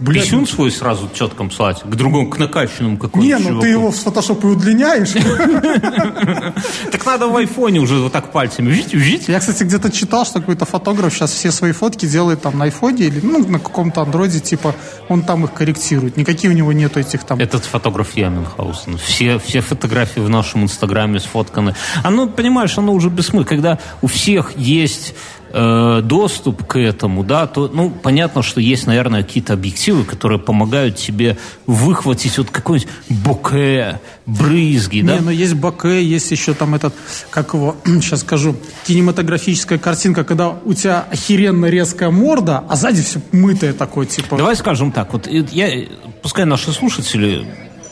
Блядь. Писюн свой сразу четком слать, к другому, к накачанному какому-то. Не, ну чуваку. Ты его в фотошопе удлиняешь. Так надо в айфоне уже вот так пальцами. Я, кстати, где-то читал, что какой-то фотограф сейчас все свои фотки делает там на айфоне или ну на каком-то андроиде, типа он там их корректирует. Никакие у него нету этих там... Этот фотограф я, Мюнхгаузен. Все фотографии в нашем инстаграме сфотканы. Оно, понимаешь, оно уже без смысла. Когда у всех есть... доступ к этому, да, то, ну, понятно, что есть, наверное, какие-то объективы, которые помогают тебе выхватить вот какой-нибудь боке, брызги, да? Не, но есть боке, есть еще там этот, как его, сейчас скажу, кинематографическая картинка, когда у тебя охеренно резкая морда, а сзади все мытое такое, типа... Давай скажем так, вот я, пускай наши слушатели...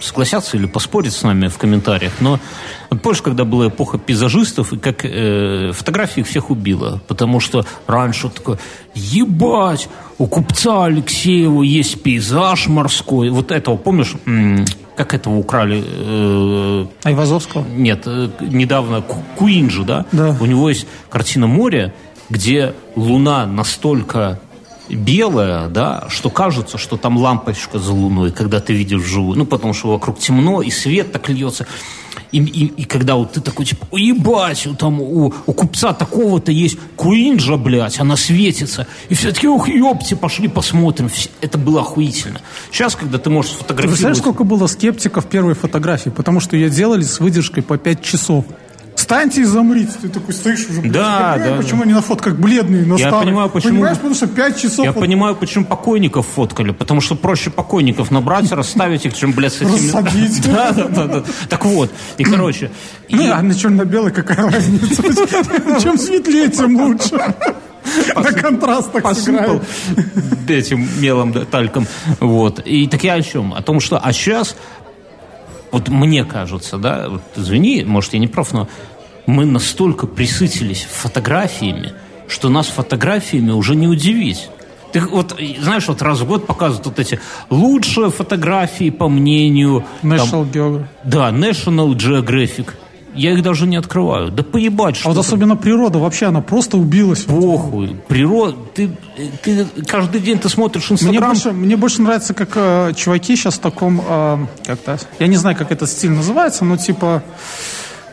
согласятся или поспорят с нами в комментариях, но вот позже, когда была эпоха пейзажистов, и как э, фотографии всех убило, потому что раньше такое, ебать, у купца Алексеева есть пейзаж морской, вот этого, помнишь, м-м, как этого украли? Э, Айвазовского? Нет, э, недавно Куинджи, да? Да. У него есть картина «Море», где луна настолько... белое, да, что кажется, что там лампочка за луной, когда ты видишь вживую. Ну, потому что вокруг темно, и свет так льется. И, и, и когда вот ты такой, типа, ебать, там у, у купца такого-то есть Куинджа, блядь, она светится. И все-таки, ух, ёпти, пошли посмотрим. Это было охуительно. Сейчас, когда ты можешь сфотографировать... Ты представляешь, сколько было скептиков первой фотографии? Потому что ее делали с выдержкой по пять часов. Встаньте и замрите. Ты такой стоишь уже. Да, да. Почему да. они на фотках бледные, на я старых? Понимаю, почему... Понимаешь, потому что пять часов... Я вот... понимаю, почему покойников фоткали. Потому что проще покойников набрать, расставить их, чем, блядь, с этими... Рассадить. Да, да, да, да. Так вот. И, короче... Ну, и... а на черно-белый какая разница? Чем светлее, тем лучше. На контрастах посыпал этим мелом, тальком. Вот. И так я о чем? О том, что... А сейчас... Вот мне кажется, да, вот извини, может, я не прав, но мы настолько присытились фотографиями, что нас фотографиями уже не удивить. Ты вот, знаешь, вот раз в год показывают вот эти лучшие фотографии по мнению... National Geographic. Да, National Geographic. Я их даже не открываю. Да поебать, что... А вот особенно природа вообще, она просто убилась. Похуй. Природа... Ты, ты... Каждый день ты смотришь Инстаграм. Мне больше, мне больше нравится, как э, чуваки сейчас в таком... Э, как-то... Я не знаю, как этот стиль называется, но типа...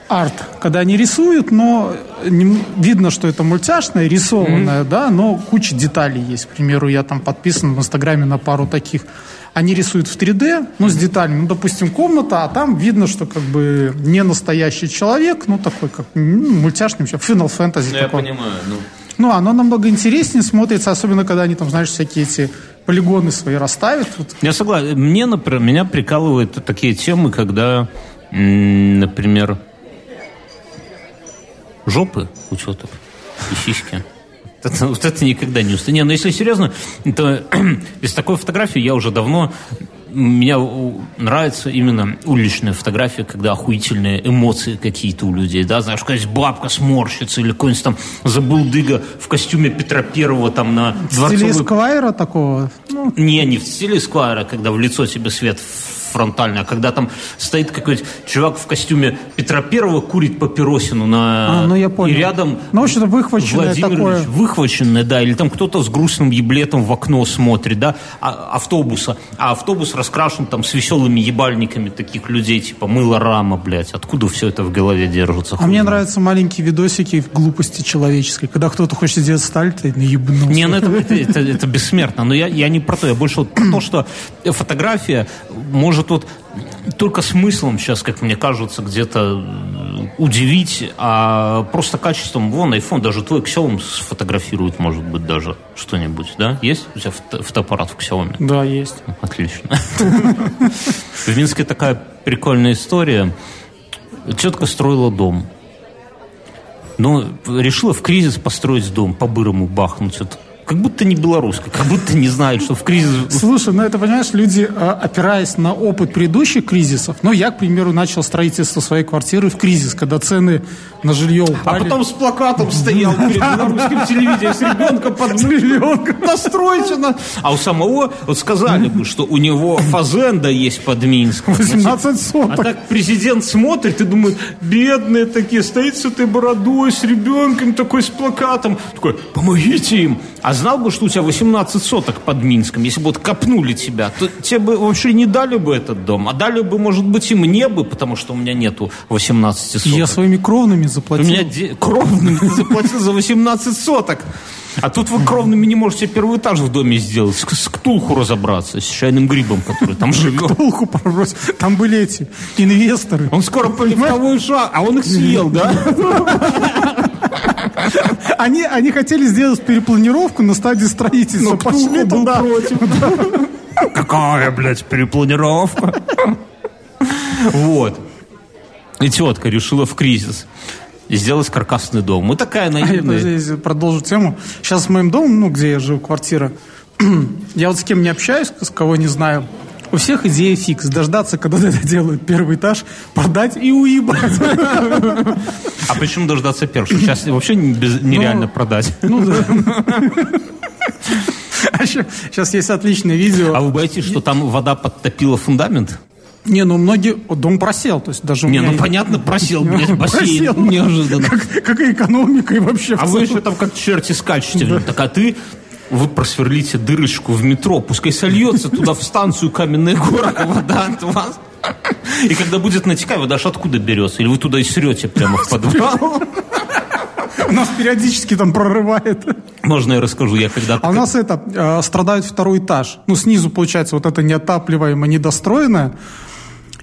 Арт. Когда они рисуют, но... Не, видно, что это мультяшное, рисованное, mm-hmm. да, но куча деталей есть. К примеру, я там подписан в Инстаграме на пару таких... Они рисуют в три дэ, ну, с деталями. Ну, допустим, комната, а там видно, что как бы не настоящий человек, ну, такой, как ну, мультяшный, Финал Фэнтези. Ну, такой. Я понимаю, ну... Ну, оно намного интереснее смотрится, особенно, когда они там, знаешь, всякие эти полигоны свои расставят. Вот. Я согласен. Мне, например, меня прикалывают такие темы, когда, м- например, жопы у чёток и сиськи. Это, вот это никогда не устанет. Не, ну если серьезно, то из такой фотографии я уже давно... Мне нравится именно уличная фотография, когда охуительные эмоции какие-то у людей, да, знаешь, какая-нибудь бабка сморщится или какой-нибудь там забулдыга в костюме Петра Первого там на... В дворцовый... стиле Сквайра такого? Ну... Не, не в стиле Сквайра, когда в лицо тебе свет фронтально, а когда там стоит какой-то чувак в костюме Петра Первого, курит папиросину на... А, ну я понял. И рядом... Ну, в общем-то, выхваченное такое. Выхваченное, да, или там кто-то с грустным еблетом в окно смотрит, да, а, автобуса. А автобус раскрашен там с веселыми ебальниками таких людей, типа мыло-рама, блядь. Откуда все это в голове держится? А мне нравятся маленькие видосики в глупости человеческой. Когда кто-то хочет сделать сталь, ты наебнулся. Не, ну это, это, это, это бессмертно. Но я, я не про то. Я больше вот про то, что фотография может вот только смыслом сейчас, как мне кажется, где-то удивить, а просто качеством, вон, айфон, даже твой Xiaomi сфотографирует, может быть, даже что-нибудь, да? Есть у тебя фото- фотоаппарат в Xiaomi? Да, есть. Отлично. В Минске такая прикольная история. Тетка строила дом. Но решила в кризис построить дом, по-бырому бахнуть. как будто не белорусская, как будто не знают, что в кризис... Слушай, ну это, понимаешь, люди, опираясь на опыт предыдущих кризисов, ну я, к примеру, начал строительство своей квартиры в кризис, когда цены на жилье упали. А потом с плакатом стоял перед белорусским телевидением с ребенком под миллион. Настройте на... А у самого, вот сказали бы, что у него фазенда есть под Минском. восемнадцать соток. А так президент смотрит и думает, бедные такие, стоит с этой бородой, с ребенком, такой с плакатом. Такой, помогите им. А знал бы, что у тебя восемнадцать соток под Минском, если бы вот копнули тебя, то тебе бы вообще не дали бы этот дом, а дали бы, может быть, и мне бы, потому что у меня нету восемнадцать соток. Я своими кровными заплатил. У меня де... кровными заплатил за восемнадцать соток. А тут вы кровными не можете первый этаж в доме сделать, с Ктулху разобраться, с чайным грибом, который там живет. Ктулху пробросил. Там были эти инвесторы. Он скоро полифтовую шаг, а он их съел, да? Они, они хотели сделать перепланировку на стадии строительства. Но пошли туда. Какая, блядь, перепланировка? Вот. И тетка решила в кризис сделать каркасный дом. Мы такая наивная. Я продолжу тему. Сейчас с моим домом, ну, где я живу, квартира, я вот с кем не общаюсь, с кого не знаю. У всех идея фикс. Дождаться, когда это делают первый этаж, продать и уебать. А почему дождаться первого? Сейчас вообще нереально продать. Ну да. Сейчас есть отличное видео. А вы боитесь, что там вода подтопила фундамент? Не, ну многие... Дом просел, то есть даже у меня... Не, ну понятно, просел, блядь, бассейн, неожиданно. Какая экономика и вообще... А вы еще там как черти скачете. Так а ты... Вы просверлите дырочку в метро, пускай сольется туда в станцию Каменная горка вода от вас. И когда будет натекать, вода аж откуда берется? Или вы туда и срете прямо в подвал? У нас периодически там прорывает. Можно я расскажу? Я когда-то... А у нас это, страдает второй этаж. Ну, снизу, получается, вот это неотапливаемое, недостроенное.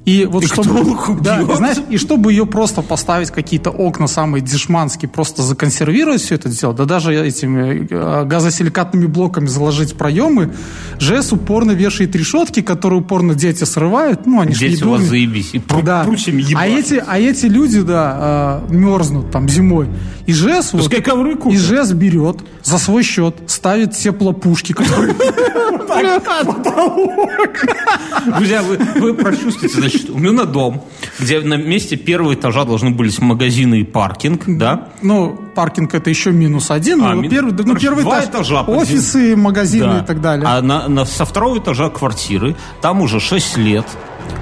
И вот и чтобы, да, знаешь, и чтобы ее просто поставить какие-то окна самые дешманские, просто законсервировать все это дело, да даже этими газосиликатными блоками заложить проемы, ЖЭС упорно вешает решетки, которые упорно дети срывают, ну они же не думают. Дети у вас заебись, и пру- да. пручим ебать. А эти, а эти люди, да, мерзнут там зимой. И ЖЭС, вот, и ЖЭС берет за свой счет, ставит теплопушки, которые... Друзья, вы прочувствуете, значит, у меня дом, где на месте первого этажа должны были быть магазины и паркинг, да? Ну, паркинг это еще минус один, а, мин... первый, ну, первый этаж, этажа, офисы, один. магазины, да. И так далее. А на, на, со второго этажа квартиры, там уже шесть лет,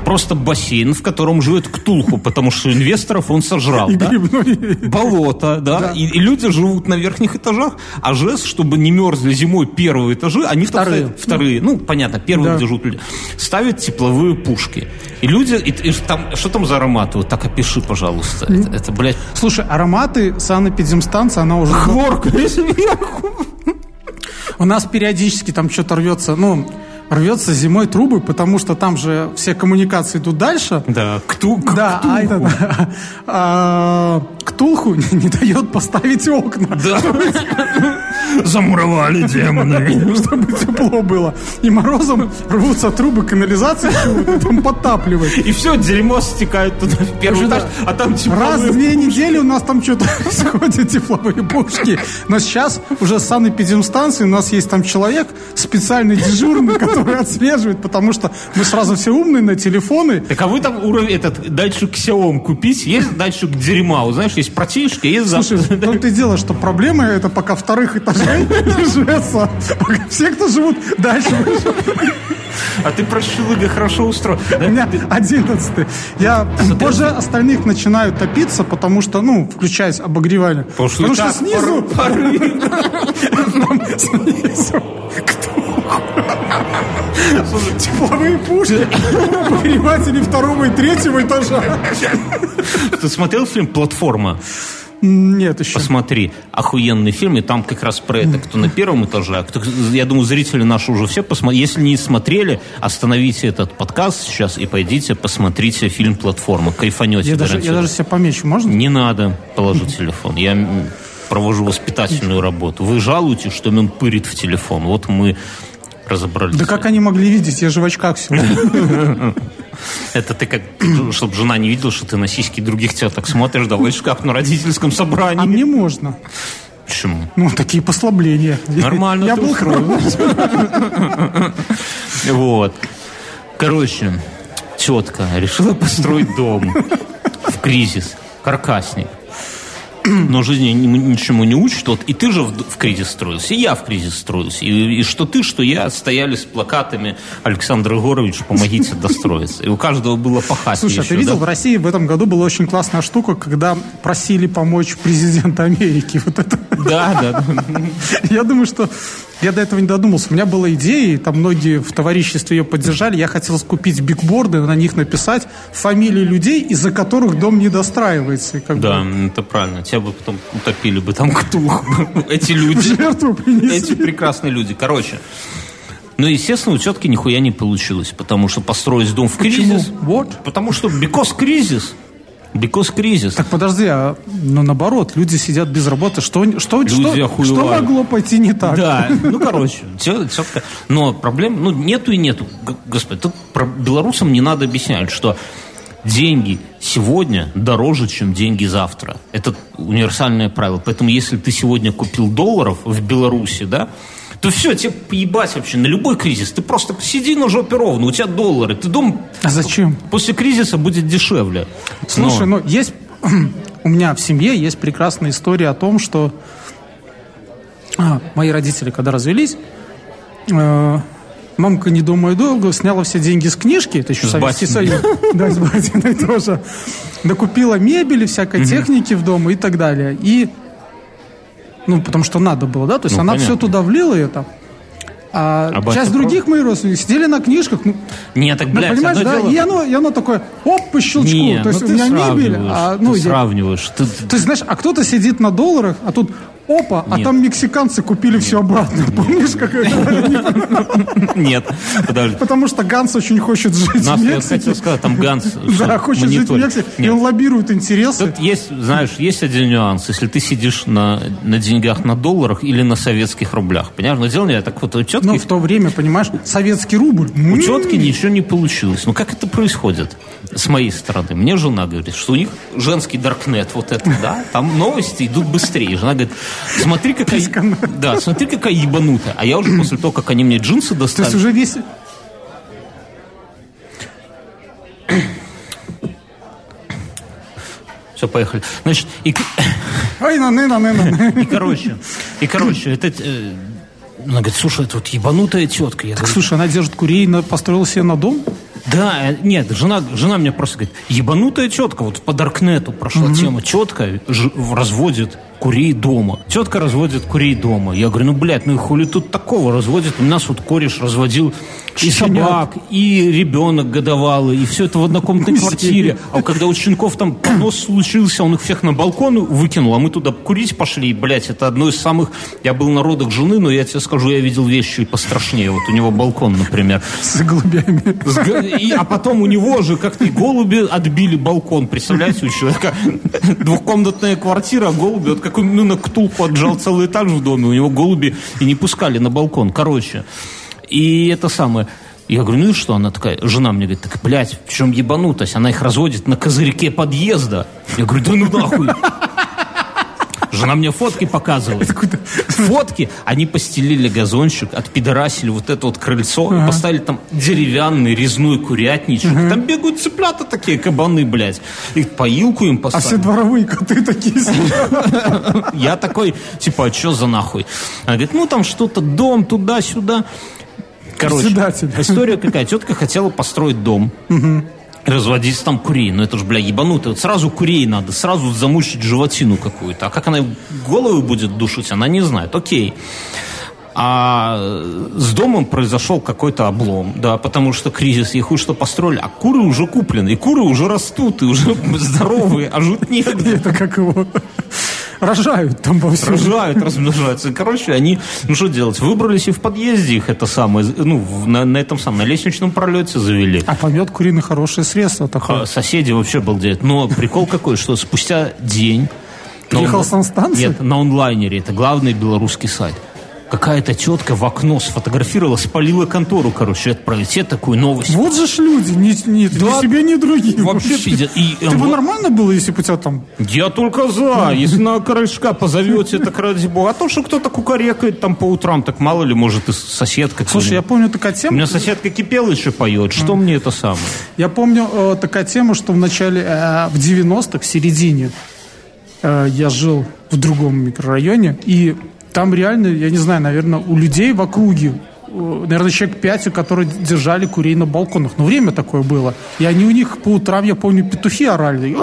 просто бассейн, в котором живет Ктулху, потому что инвесторов он сожрал, и да? Грибной. Болото, да? да. И, и люди живут на верхних этажах, а ЖЭС, чтобы не мерзли зимой первые этажи, они вторые, там, вторые ну, ну, понятно, первые, да. Где живут люди, ставят тепловые пушки. И люди, и, и там, что там за ароматы? Вот так опиши, пожалуйста. Mm. Это, это, блядь... Слушай, ароматы санэпидемстанция, она уже... Хворка сверху! У нас периодически там что-то рвется, ну... Рвется зимой трубы, потому что там же все коммуникации идут дальше. Да, Кту, к, да, Ктулху. А это, да, а, Ктулху не, не дает поставить окна. Да. Замуровали демоны. Чтобы тепло было. И морозом рвутся трубы канализации, там подтапливает. И все, дерьмо стекает туда в первый этаж, а там тепловые пушки. Раз в две недели у нас там что-то происходит, тепловые пушки. Но сейчас уже с санэпидемстанции у нас есть там человек, специальный дежурный, который отслеживает, потому что мы сразу все умные на телефоны. Так а вы там уровень этот, дальше к Xiaomi купить, есть дальше к дерьма. Знаешь, есть противнички, есть завтра. Слушай, ну ты делаешь, что проблема это пока вторых этажей лежится. Пока все, кто живут дальше. А ты, прощелыга, хорошо устроен. У меня одиннадцатый. Я позже остальных начинаю топиться, потому что, ну, включаясь обогревание. Потому что снизу пары. Снизу тепловые пушки, обогреватели второго и третьего этажа. Ты смотрел фильм «Платформа»? Нет, еще. Посмотри, охуенный фильм, и там как раз про это, кто на первом этаже, а кто, я думаю, зрители наши уже все посмотрели. Если не смотрели, остановите этот подкаст сейчас и пойдите посмотрите фильм «Платформа», кайфанете. Я даже, я даже себя помечу, можно? Не надо, положу телефон, я провожу воспитательную работу. Вы жалуете, что он пырит в телефон, вот мы разобрались. Да как они могли видеть, я же в очках сегодня. Это ты как, чтобы жена не видела, что ты на сиськи других теток смотришь, да, в очках на родительском собрании. А мне можно. Почему? Ну, такие послабления. Нормально. Я был хорош. Вот. Короче, тетка решила построить дом в кризис. Каркасник. Но жизнь ничему не учит. Вот и ты же в, в кризис строился, и я в кризис строился. И, и что ты, что я стояли с плакатами «Александр Егорович, помогите достроиться». И у каждого было пахать. Слушай, еще, ты видел, да? В России в этом году была очень классная штука, когда просили помочь президента Америки. Вот это. Да, да. Я думаю, что я до этого не додумался. У меня была идея, и там многие в товариществе ее поддержали. Я хотел купить бигборды, на них написать фамилии людей, из-за которых дом не достраивается. Как да, бы. Это правильно. Тебя бы потом утопили бы там Ктулху. Эти люди. Жертву принесли. Эти прекрасные люди. Короче. Ну, естественно, у тетки нихуя не получилось, потому что построить дом в кризис. Почему? Потому что because кризис. Because кризис. Так подожди, а ну, наоборот, люди сидят без работы. Что, что, что, что могло пойти не так? Да, ну короче, тетка. Но проблем ну, нету и нету. Господи, тут белорусам не надо объяснять, что деньги сегодня дороже, чем деньги завтра. Это универсальное правило. Поэтому если ты сегодня купил долларов в Беларуси, да, то все, тебе поебать вообще на любой кризис. Ты просто сиди на жопе ровно, у тебя доллары. Ты думаешь, а зачем? После кризиса будет дешевле. Слушай, но, но есть у меня в семье есть прекрасная история о том, что а, мои родители, когда развелись, э- мамка, не думая долго, сняла все деньги с книжки. Это еще Советский Союз. Да, с батиной тоже. Докупила мебели, всякой техники в дом и так далее. И, ну, потому что надо было, да? То есть она все туда влила ее там. А часть других моих родственников сидели на книжках. Нет, так, блядь, понимаешь, да? И оно такое, оп, по щелчку. То есть у меня мебель. Ты сравниваешь. То есть, знаешь, а кто-то сидит на долларах, а тут... Опа, нет. А там мексиканцы купили нет. все обратно. Нет. Помнишь, как это? Нет, подожди. Потому что Ганс очень хочет жить в Мексике. Я хотел сказать, там Ганс... Да, хочет жить в Мексике, и он лоббирует интересы. Тут есть, знаешь, есть один нюанс. Если ты сидишь на деньгах, на долларах или на советских рублях. Понимаешь, но дело не так. Вот у тетки... Ну, в то время, понимаешь, советский рубль. У тетки ничего не получилось. Ну, как это происходит? С моей стороны. Мне жена говорит, что у них женский даркнет, вот это, да? Там новости идут быстрее. Жена говорит... Смотри, какая... Да, смотри, какая ебанутая. А я уже после того, как они мне джинсы достали... То есть уже весь... Все, поехали. Значит, и... Ой, на, на, на, на. И, короче, и, короче, это... Она говорит, слушай, это вот ебанутая тетка. Я так, говорю, слушай, она держит курей, построила себе на дом? Да, нет, жена, жена мне просто говорит, ебанутая тетка, вот по Даркнету прошла mm-hmm. тема, тетка ж, разводит курей дома. Тетка разводит курей дома. Я говорю, ну, блядь, ну и хули тут такого разводит? У нас вот кореш разводил и собак, и ребенок годовалый, и все это в однокомнатной квартире. А когда у щенков там понос случился, он их всех на балкон выкинул, а мы туда курить пошли, и, блядь, это одно из самых... Я был на родах жены, но я тебе скажу, я видел вещи и пострашнее. Вот у него балкон, например. С голубями. С... И, а потом у него же как-то голуби отбили балкон. Представляете, у человека двухкомнатная квартира, а голуби... Вот как ну, на Ктулху отжал целый этаж в доме, у него голуби и не пускали на балкон. Короче, и это самое... Я говорю, ну и что? Она такая, жена мне говорит, так, блядь, в чем ебанутость? Она их разводит на козырьке подъезда. Я говорю, да ну нахуй. Жена мне фотки показывает. Фотки. Они постелили газончик, отпидорасили вот это вот крыльцо, ага. Поставили там деревянный резной курятничек. Ага. Там бегают цыплята такие, кабаны, блядь. И поилку им поставили. А все дворовые коты такие. Я такой, типа, а что за нахуй? Она говорит, ну там что-то, дом туда-сюда. Короче, история какая. Тетка хотела построить дом. Разводить там курей. Ну это же, бля, ебанутая. Вот сразу курей надо, сразу замучить животину какую-то. А как она голову будет душить, она не знает. Окей. А с домом произошел какой-то облом, да, потому что кризис, и хуй что построили, а куры уже куплены, и куры уже растут, и уже здоровые, а жут негде. Это как его... Рожают там во всем. Рожают, размножаются. Короче, они, ну что делать, выбрались и в подъезде их это самое, ну, на, на этом самом, на лестничном пролете завели. А помет куриное хорошее средство такое. А, соседи вообще балдеют. Но прикол какой, что спустя день... Приехал санстанция? Нет, на онлайнере, это главный белорусский сайт. какая-то тетка в окно сфотографировала, спалила контору, короче, отправить. Все такую новость. Вот же ж люди, ни, ни, да, ни себе, ни другие. Вообще, вообще. И, ты э, бы нормально было, если бы у тебя там... Я только за. Если на корольшка позовете, так ради бога. А то, что кто-то кукарекает там по утрам, так мало ли, может, и соседка. Слушай, я помню такая тема... У меня соседка Кипела еще поет. Что мне это самое? Я помню такая тема, что в начале, в девяностых, в середине, я жил в другом микрорайоне, и там реально, я не знаю, наверное, у людей в округе, наверное, человек пять, у которых держали курей на балконах. Но время такое было. И они у них по утрам, я помню, петухи орали.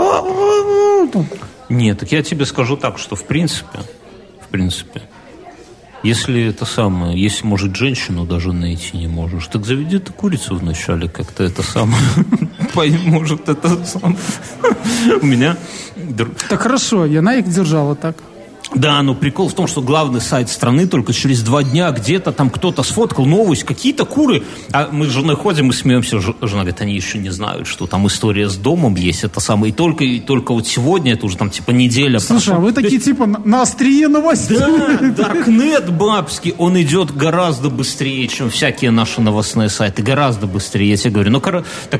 Нет, так я тебе скажу так, что в принципе, в принципе, если это самое, если, может, женщину даже найти не можешь, так заведи ты курицу вначале, как-то это самое. Может, это самое. У меня... Так хорошо, я на их держала так. Да, но прикол в том, что главный сайт страны только через два дня где-то там кто-то сфоткал новость, какие-то куры. А мы с женой ходим и смеемся. Жена говорит, они еще не знают, что там история с домом есть. Это самое. И только, и только вот сегодня, это уже там типа неделя. Слушай, прошла. А вы такие типа на острие новостей. Да, даркнет бабский, он идет гораздо быстрее, чем всякие наши новостные сайты. Гораздо быстрее, я тебе говорю. Ну, так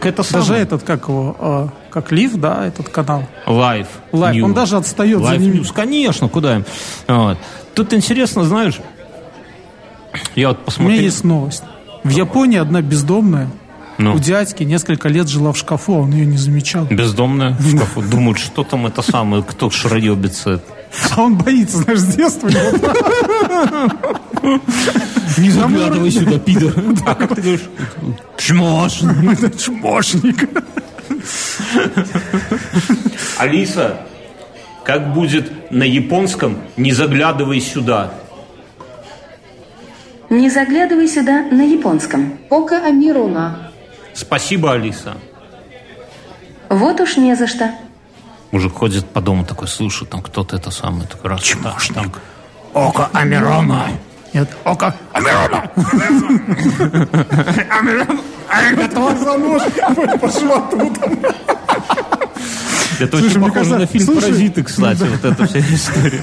это самое. Даже этот, как его... Как Лив, да, этот канал. Лайв. Лайв. Он даже отстает Live за ними. News. Конечно, куда им. Вот. Тут интересно, знаешь, я вот посмотрел. У меня есть новость. В Японии одна бездомная. Ну. У дядьки несколько лет жила в шкафу, а он ее не замечал. Бездомная в шкафу. Думают, что там это самое, кто шароебится. А он боится, знаешь, с детства. Не заглядывай сюда, пидор. Как ты говоришь? Чмошник. Чмошник. Алиса, как будет на японском «не заглядывай сюда»? «Не заглядывай сюда» на японском. Ока амируна. Спасибо, Алиса. Вот уж не за что. Мужик ходит по дому такой, слушай, там кто-то это самый такой раз. Чмошник. Ока амируна. Нет, ока амируна. Амируна. Готова за нож, пошла оттуда. Это очень похоже на фильм «Паразиты», кстати, вот эта вся история.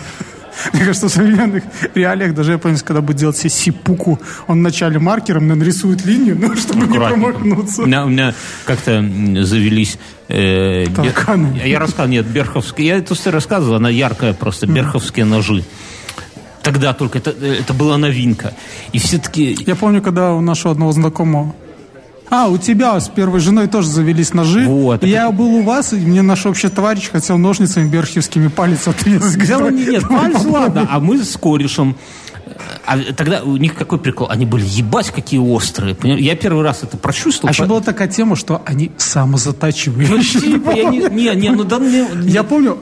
Мне кажется, в современных реалиях, даже я помню, когда будет делать себе сипуку, он вначале маркером нарисует линию, ну, чтобы не промахнуться. У меня, у меня как-то завелись... Э, Тараканы. Бер... Я рассказывал, нет, берховские... Я эту историю рассказывал, она яркая просто, берховские ножи. Тогда только это, это была новинка. И все-таки... Я помню, когда у нашего одного знакомого... А, у тебя с первой женой тоже завелись ножи. Вот. Я был у вас, и мне наш общий товарищ хотел ножницами берховскими палец отрезать. Взял, нет, палец, ладно, а мы с корешем. А тогда у них какой прикол? Они были, ебать, какие острые. Я первый раз это прочувствовал. А еще была такая тема, что они самозатачивающие. Я помню...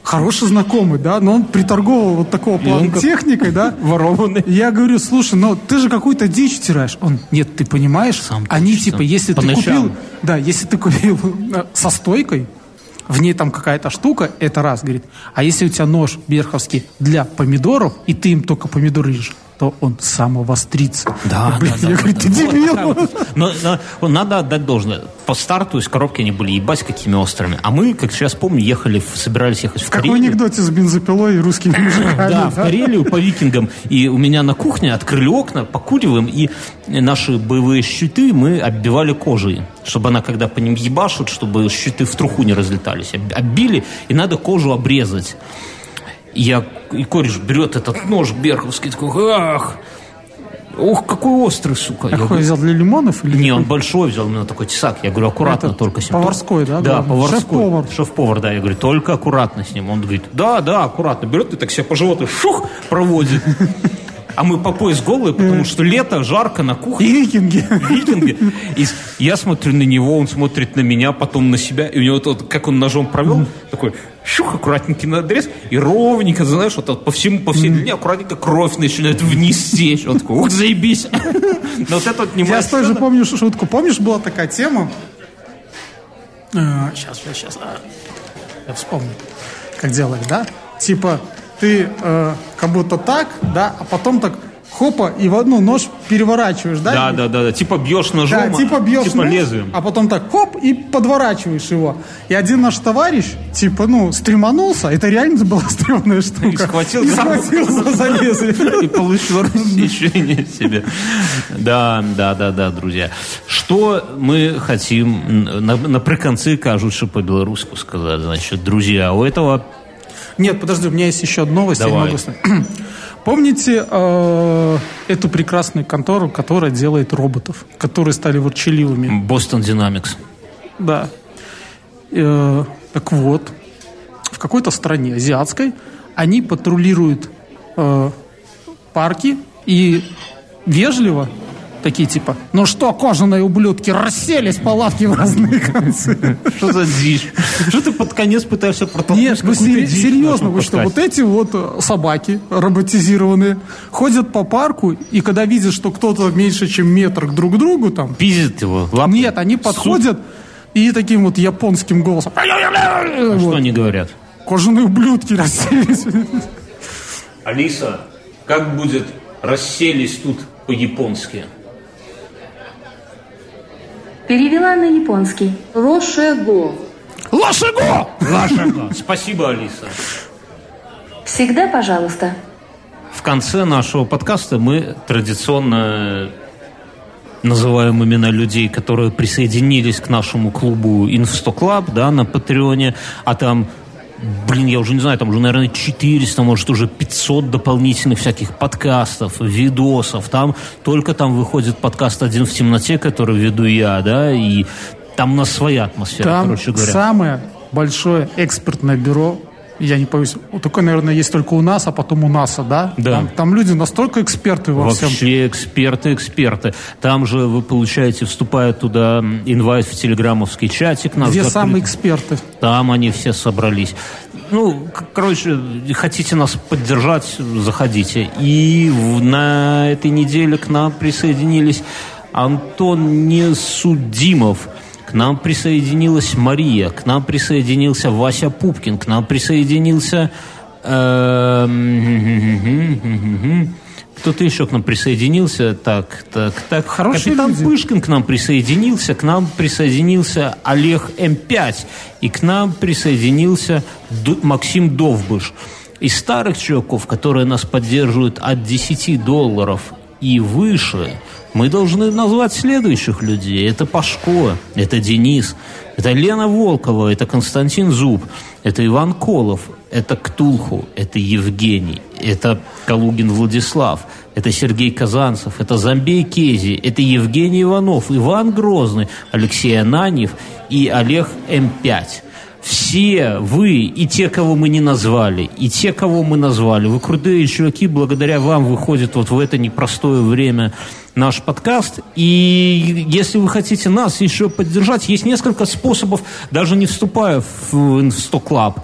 Хороший знакомый, да, но он приторговал вот такого плана техникой, да, ворованный. Я говорю, слушай, ну ты же какую-то дичь втираешь. Он, нет, ты понимаешь, сам они точно. Типа, если по ты ночам. Купил, да, если ты купил со стойкой, в ней там какая-то штука, это раз, говорит. А если у тебя нож берховский для помидоров, и ты им только помидоры режешь, то он самовострится. Да, да, да. Я говорю, ты дебил. Но надо отдать должное. По старту из коробки они были, ебать, какими острыми. А мы, как сейчас помню, ехали, собирались ехать в Карелию. В каком анекдоте с бензопилой и русскими мужиками. Да, в Карелию по викингам. И у меня на кухне открыли окна, покуриваем, и наши боевые щиты мы оббивали кожей. Чтобы она, когда по ним ебашут, чтобы щиты в труху не разлетались. Оббили, и надо кожу обрезать. Я, и кореш берет этот нож берховский, такой, ах, ох, какой острый, сука. Какой я взял, для лимонов? Или не, он большой взял, у меня такой тесак. Я говорю, аккуратно это только с ним. Поварской, да? Да, главное. Поварской. Шеф-повар. Шеф-повар, да. Я говорю, только аккуратно с ним. Он говорит, да, да, аккуратно. Берет и так себя по животу, шух, проводит. А мы по пояс голые, потому что лето, жарко, на кухне. И викинги. Викинги. И я смотрю на него, он смотрит на меня, потом на себя. И у него тот, как он ножом провел, такой... Щух, аккуратненький надрез, и ровненько, знаешь, вот по всему, по всей длине аккуратненько кровь начинает вниз сечь. Он такой, ух, заебись. Но вот это вот не Я тоже помню шутку. Помнишь, была такая тема? Сейчас, сейчас, сейчас. Я вспомню, как делали, да? Типа, ты как будто так, да, а потом так хопа, и в одну нож переворачиваешь, да? Да, да, да, да. Типа бьешь ножом, да, типа, бьешь типа нож, лезвием. А потом так, хоп, и подворачиваешь его. И один наш товарищ, типа, ну, стреманулся, это реально была стремная штука. И схватил, и схватился за лезвие. И получил рассечение себе. Да, да, да, да, друзья. Что мы хотим наприконцы, кажется, по-белорусски сказать, значит, друзья, у этого... Нет, подожди, у меня есть еще одна новость. Давай. Помните э, эту прекрасную контору, которая делает роботов, которые стали ворчаливыми? Boston Dynamics. Да. Э, так вот, в какой-то стране азиатской они патрулируют э, парки и вежливо такие типа: ну что, кожаные ублюдки, расселись по лавке в разные концы. Что за дичь? Что ты под конец пытаешься протолкнуть? Нет, ну серьезно, вы что, вот эти вот собаки роботизированные ходят по парку, и когда видят, что кто-то меньше, чем метр друг к другу там... Пиздят его лапой? Нет, они подходят и таким вот японским голосом... Что они говорят? Кожаные ублюдки, расселись. Алиса, как будет «расселись» тут по-японски? Перевела на японский. Лошего. Лошего! Лошего. Спасибо, Алиса. Всегда пожалуйста. В конце нашего подкаста мы традиционно называем имена людей, которые присоединились к нашему клубу Инфа сто Club, да, на Патреоне. А там, блин, я уже не знаю, там уже, наверное, четыреста, может, уже пятьсот дополнительных всяких подкастов, видосов. Там только там выходит подкаст «Один в темноте», который веду я, да, и там у нас своя атмосфера, там, короче говоря. Там самое большое экспертное бюро, я не боюсь, такое, наверное, есть только у нас, а потом у НАСА, да? Да. Там, там люди настолько эксперты во Вообще всем. Вообще эксперты, эксперты. Там же вы получаете, вступая туда, инвайт в телеграммовский чатик. Нас Где закрыт. Самые эксперты. Там они все собрались. Ну, короче, хотите нас поддержать, заходите. И на этой неделе к нам присоединились Антон Несудимов. К нам присоединилась Мария, к нам присоединился Вася Пупкин, к нам присоединился... Кто-то еще к нам присоединился. Так, так, так. Хороший Капитан люди. Пышкин к нам присоединился, к нам присоединился Олег эм пять, и к нам присоединился Максим Довбыш. Из старых чуваков, которые нас поддерживают от десяти долларов и выше... Мы должны назвать следующих людей. Это Пашко, это Денис, это Лена Волкова, это Константин Зуб, это Иван Колов, это Ктулху, это Евгений, это Калугин Владислав, это Сергей Казанцев, это Замбей Кези, это Евгений Иванов, Иван Грозный, Алексей Ананьев и Олег эм пять. Все вы, и те, кого мы не назвали, и те, кого мы назвали, вы крутые чуваки, благодаря вам выходит вот в это непростое время наш подкаст. И если вы хотите нас еще поддержать, есть несколько способов, даже не вступая в инфа сто Club,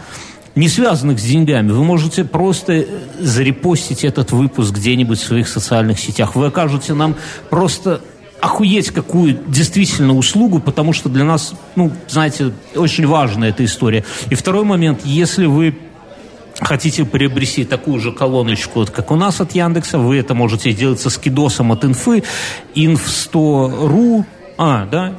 не связанных с деньгами. Вы можете просто зарепостить этот выпуск где-нибудь в своих социальных сетях. Вы окажете нам просто... охуеть какую действительно услугу, потому что для нас, ну, знаете, очень важна эта история. И второй момент, если вы хотите приобрести такую же колоночку, как у нас от Яндекса, вы это можете сделать со скидосом от инфы, инф сто точка ру, а, да,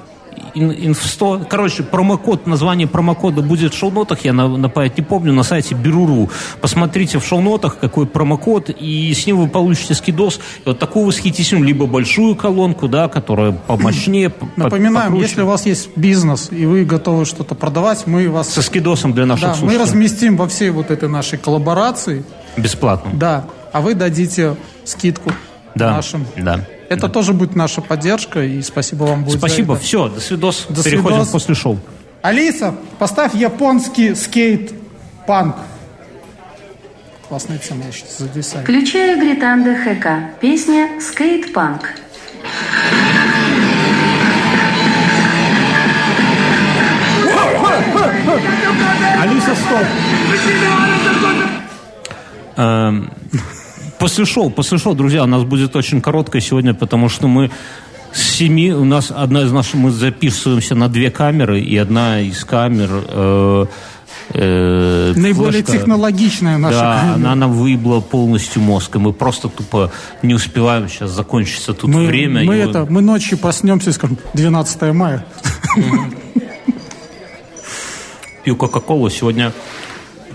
инф сто, короче, промокод, название промокода будет в шоу-нотах, я на, на, не помню, на сайте Беру.ру. Посмотрите в шоу-нотах, какой промокод, и с ним вы получите скидос. И вот такую восхитительную, либо большую колонку, да, которая помощнее. Напоминаем, покруче. Если у вас есть бизнес, и вы готовы что-то продавать, мы вас... Со скидосом для наших, да, слушателей. Мы разместим во всей вот этой нашей коллаборации. Бесплатно. Да, а вы дадите скидку, да, нашим. Да. Это да. Тоже будет наша поддержка, и спасибо вам будет. Спасибо, за это. Все, до свидос. До Переходим свидос. После шоу. Алиса, поставь японский скейт-панк. Классная тема, я сейчас задесаю. Включаю Gritando эйч кей. Песня «Скейт-панк». Алиса, стоп. После шоу, после шоу, друзья, у нас будет очень короткое сегодня, потому что мы с семи, у нас одна из наших, мы записываемся на две камеры, и одна из камер э, Э, Наиболее флешка, технологичная наша. Да, камера. Она нам выбила полностью мозг. И мы просто тупо не успеваем. Сейчас закончится тут мы, время. Мы, и это, вы... мы ночью проснемся и скажем двенадцатое мая. Пью кока-колу. Сегодня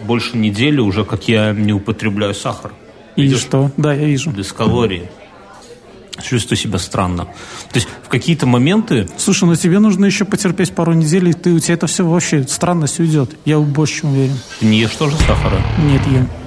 больше недели уже, как я не употребляю сахар. И видишь? Что? Да, я вижу. Без калорий. Чувствую себя странно. То есть в какие-то моменты... Слушай, ну тебе нужно еще потерпеть пару недель, и ты, у тебя это все вообще странность уйдет. Я больше чем уверен. Ты не ешь тоже сахара? Нет, ем.